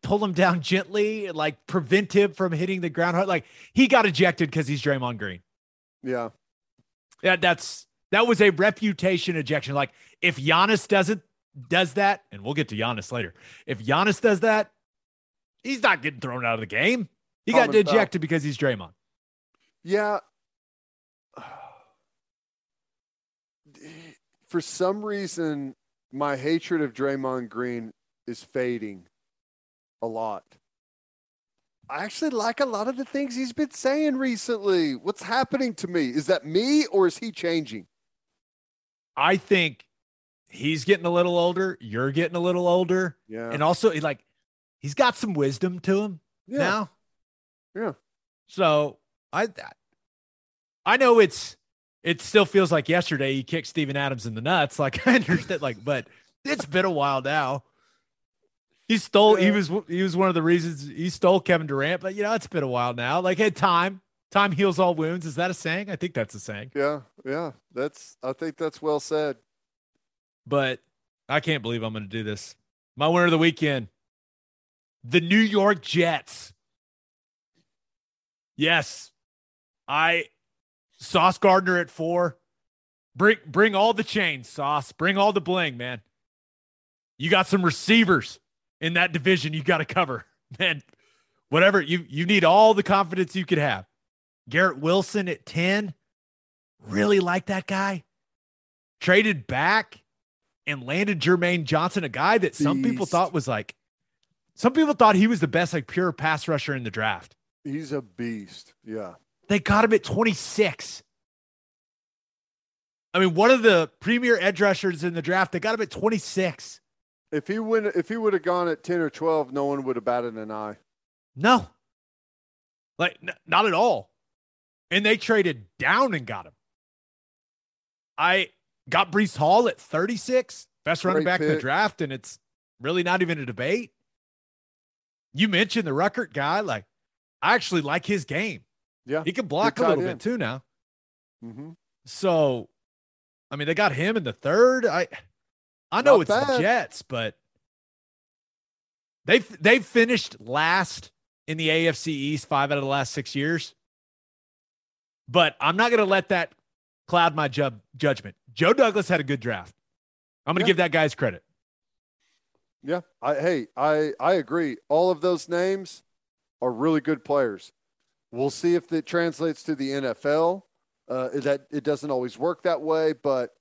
pull him down gently, like prevent him from hitting the ground hard. Like, he got ejected because he's Draymond Green. Yeah. Yeah. That was a reputation ejection. Like, if Giannis does that, and we'll get to Giannis later. If Giannis does that, he's not getting thrown out of the game. He got dejected because he's Draymond. Yeah. For some reason, my hatred of Draymond Green is fading a lot. I actually like a lot of the things he's been saying recently. What's happening to me? Is that me, or is he changing? I think he's getting a little older. You're getting a little older. Yeah. And also, he's got some wisdom to him now. Yeah. So I know it still feels like yesterday he kicked Steven Adams in the nuts. Like, I understand, but it's been a while now. He was one of the reasons he stole Kevin Durant, but it's been a while now. Time heals all wounds. Is that a saying? I think that's a saying. Yeah. I think that's well said. But I can't believe I'm going to do this. My winner of the weekend, the New York Jets. Yes, I Sauce Gardner at 4. Bring all the chains, Sauce. Bring all the bling, man. You got some receivers in that division you got to cover, man. Whatever you need, all the confidence you could have. Garrett Wilson at 10. Really like that guy. Traded back and landed Jermaine Johnson, a guy that some people thought he was the best pure pass rusher in the draft. He's a beast. Yeah. They got him at 26. I mean, one of the premier edge rushers in the draft, they got him at 26. If he would have gone at 10 or 12, no one would have batted an eye. No. Not at all. and they traded down and got him. I got Breece Hall at 36, best running back in the draft, and it's really not even a debate. You mentioned the Ruckert guy. Like, I actually like his game. Yeah, he can block a little bit too now. Mm-hmm. So, I mean, they got him in the third. I know it's the Jets, but they finished last in the AFC East 5 out of the last 6 years. But I'm not going to let that cloud my judgment. Joe Douglas had a good draft. I'm going to give that guy his credit. Yeah. I agree. All of those names are really good players. We'll see if it translates to the NFL. That it doesn't always work that way, but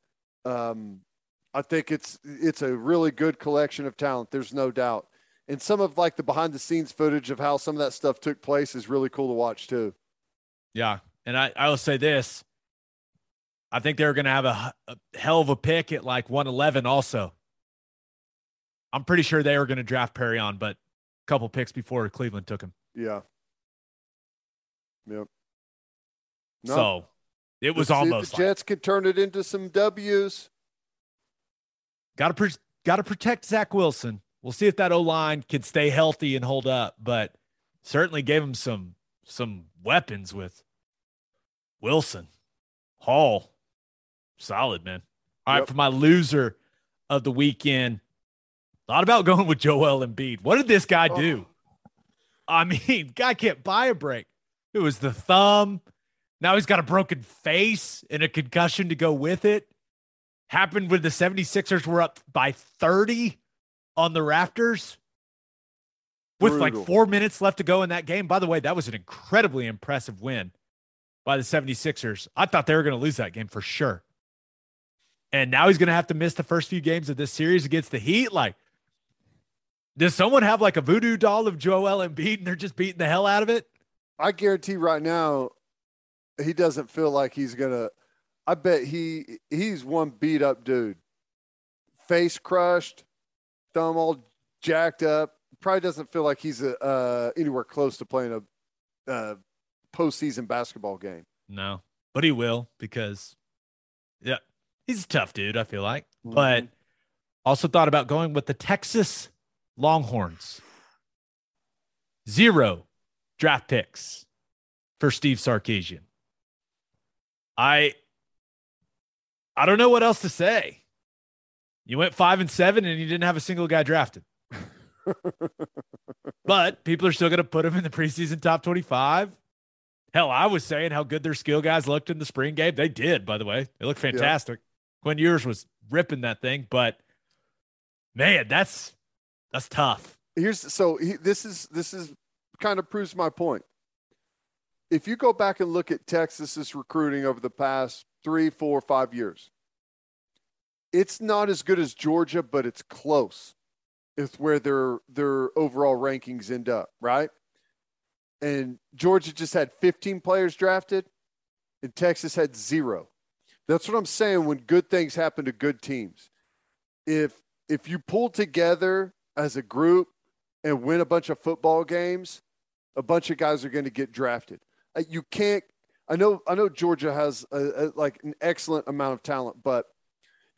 I think it's a really good collection of talent. There's no doubt. And some of like the behind the scenes footage of how some of that stuff took place is really cool to watch too. Yeah. And I will say this. I think they're going to have a hell of a pick at like 111 also. I'm pretty sure they were going to draft Perrion, but a couple picks before Cleveland took him. Yeah. Yep. No. So it was almost the Jets could turn it into some W's. Got to protect Zach Wilson. We'll see if that O-line can stay healthy and hold up, but certainly gave him some weapons with Wilson, Hall. Solid, man. All right, for my loser of the weekend, thought about going with Joel Embiid. What did this guy do? I mean, guy can't buy a break. It was the thumb. Now he's got a broken face and a concussion to go with it. Happened when the 76ers were up by 30 on the Raptors with like 4 minutes left to go in that game. By the way, that was an incredibly impressive win by the 76ers. I thought they were going to lose that game for sure. And now he's going to have to miss the first few games of this series against the Heat. Like, does someone have like a voodoo doll of Joel Embiid and they're just beating the hell out of it? I guarantee right now he doesn't feel like he's going to. I bet he's one beat up dude. Face crushed, thumb all jacked up. Probably doesn't feel like he's anywhere close to playing a postseason basketball game. No, but he will because, yeah. He's a tough dude, I feel like. Mm-hmm. But also thought about going with the Texas Longhorns. 0 draft picks for Steve Sarkisian. I don't know what else to say. You went 5-7 and you didn't have a single guy drafted. But people are still going to put him in the preseason top 25. Hell, I was saying how good their skill guys looked in the spring game. They did, by the way. They looked fantastic. Yeah. Quinn Ewers was ripping that thing, but man, that's tough. This kind of proves my point. If you go back and look at Texas's recruiting over the past 3, 4, 5 years, it's not as good as Georgia, but it's close. It's where their overall rankings end up, right? And Georgia just had 15 players drafted, and Texas had 0. That's what I'm saying when good things happen to good teams. If you pull together as a group and win a bunch of football games, a bunch of guys are going to get drafted. You can't – I know Georgia has like an excellent amount of talent, but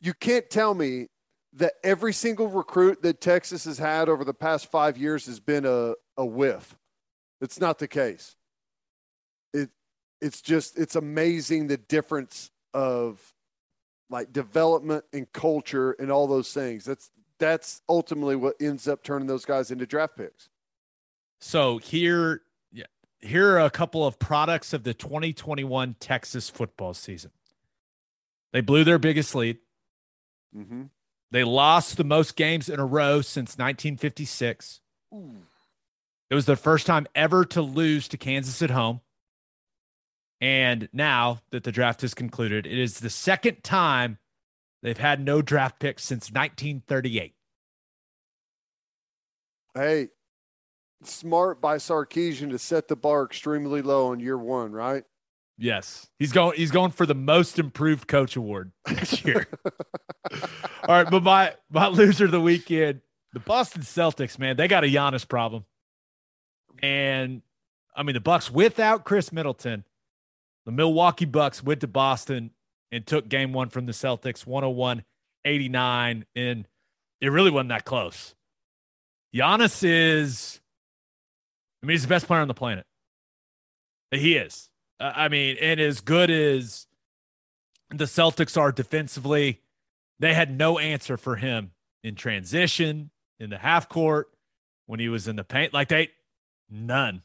you can't tell me that every single recruit that Texas has had over the past 5 years has been a whiff. It's not the case. It's just – it's amazing the difference – of like development and culture and all those things. That's ultimately what ends up turning those guys into draft picks. So here are a couple of products of the 2021 Texas football season. They blew their biggest lead. Mm-hmm. They lost the most games in a row since 1956. Ooh. It was their first time ever to lose to Kansas at home. And now that the draft is concluded, it is the second time they've had no draft picks since 1938. Hey, smart by Sarkisian to set the bar extremely low on year one, right? Yes. He's going for the most improved coach award next year. All right, but my loser of the weekend, the Boston Celtics, man, they got a Giannis problem. And I mean the Bucks without Chris Middleton The Milwaukee Bucks went to Boston and took game one from the Celtics, 101-89, and it really wasn't that close. Giannis is, I mean, he's the best player on the planet. He is. I mean, and as good as the Celtics are defensively, they had no answer for him in transition, in the half court, when he was in the paint. Like, they, none.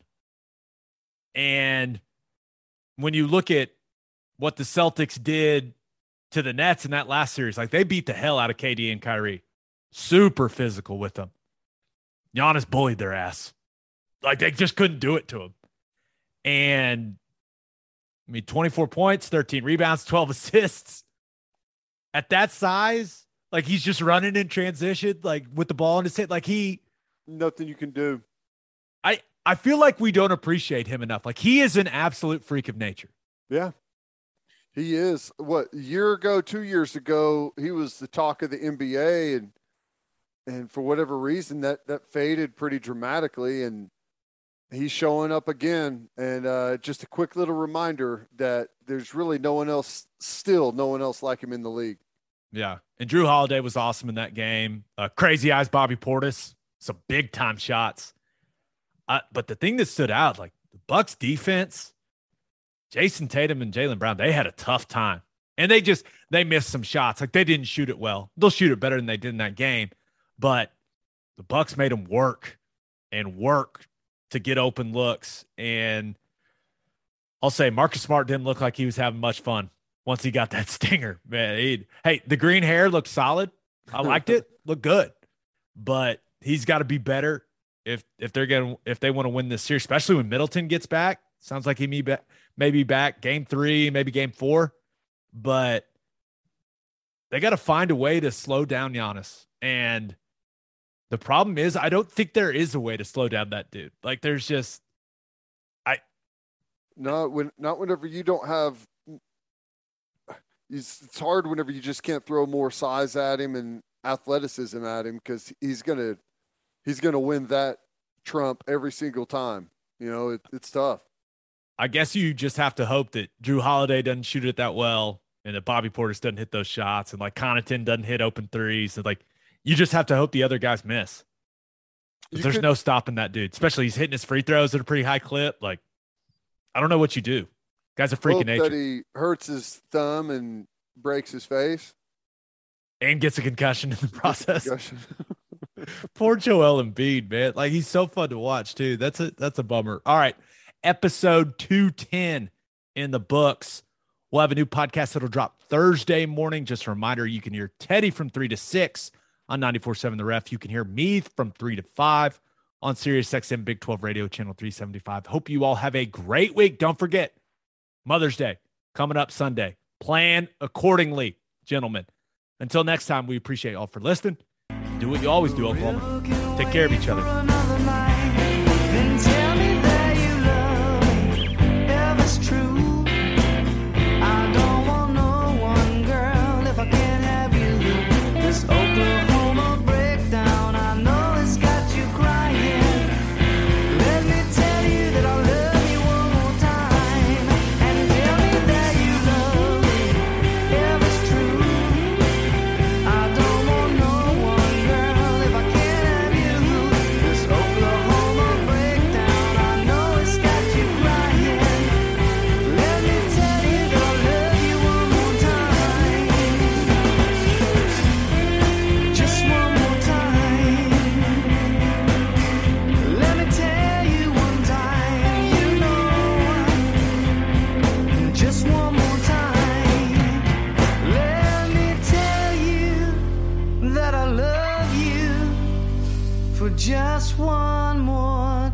And when you look at what the Celtics did to the Nets in that last series, like, they beat the hell out of KD and Kyrie. Super physical with them. Giannis bullied their ass. Like, they just couldn't do it to him. And, I mean, 24 points, 13 rebounds, 12 assists. At that size, like, he's just running in transition, like, with the ball in his head. Like, he... Nothing you can do. I feel like we don't appreciate him enough. Like, he is an absolute freak of nature. Yeah, he is. What, a year ago, 2 years ago, he was the talk of the NBA, and for whatever reason, that faded pretty dramatically, and he's showing up again. And just a quick little reminder that there's really no one else like him in the league. Yeah, and Drew Holiday was awesome in that game. Crazy Eyes Bobby Portis, some big-time shots. But the thing that stood out, like the Bucks defense, Jason Tatum and Jaylen Brown, they had a tough time. And they missed some shots. Like, they didn't shoot it well. They'll shoot it better than they did in that game. But the Bucks made them work and work to get open looks. And I'll say Marcus Smart didn't look like he was having much fun once he got that stinger. Man, hey, the green hair looked solid. I liked it. Looked good. But he's got to be better if they want to win this series, especially when Middleton gets back. Sounds like he may be back game 3, maybe game 4, but they got to find a way to slow down Giannis. And the problem is, I don't think there is a way to slow down that dude. Like, there's just, whenever you don't have. It's hard whenever you just can't throw more size at him and athleticism at him, because he's gonna win that trump every single time. You know, it's tough. I guess you just have to hope that Drew Holiday doesn't shoot it that well, and that Bobby Portis doesn't hit those shots, and like Connaughton doesn't hit open threes. And like, you just have to hope the other guys miss. There's no stopping that dude. Especially he's hitting his free throws at a pretty high clip. Like, I don't know what you do. Guy's a freak of nature. That he hurts his thumb and breaks his face, and gets a concussion in the process. Poor Joel Embiid, man. Like, he's so fun to watch too. That's a bummer. All right. Episode 210 in the books. We'll have a new podcast that'll drop Thursday morning. Just a reminder, you can hear Teddy from 3 to 6 on 94.7 The Ref. You can hear me from 3 to 5 on SiriusXM Big 12 Radio Channel 375. Hope you all have a great week. Don't forget Mother's Day coming up Sunday. Plan accordingly, gentlemen. Until next time, we appreciate all for listening. Do what you always do, Oklahoma. Take care of each other. Then tell me that you love, if it's true. I don't want no one girl if I can't have you. This Oklahoma breakdown, I know it's got you crying. Let me tell you that I love you one more time. And tell me that you love, if it's true. I don't want no one girl if I can't have you. This Oklahoma breakdown, I know it's got you crying. Let me tell you that I love you one more time. Just one more time. Let me tell you one time, you know. Just one more time. Let me tell you that I love you for just one more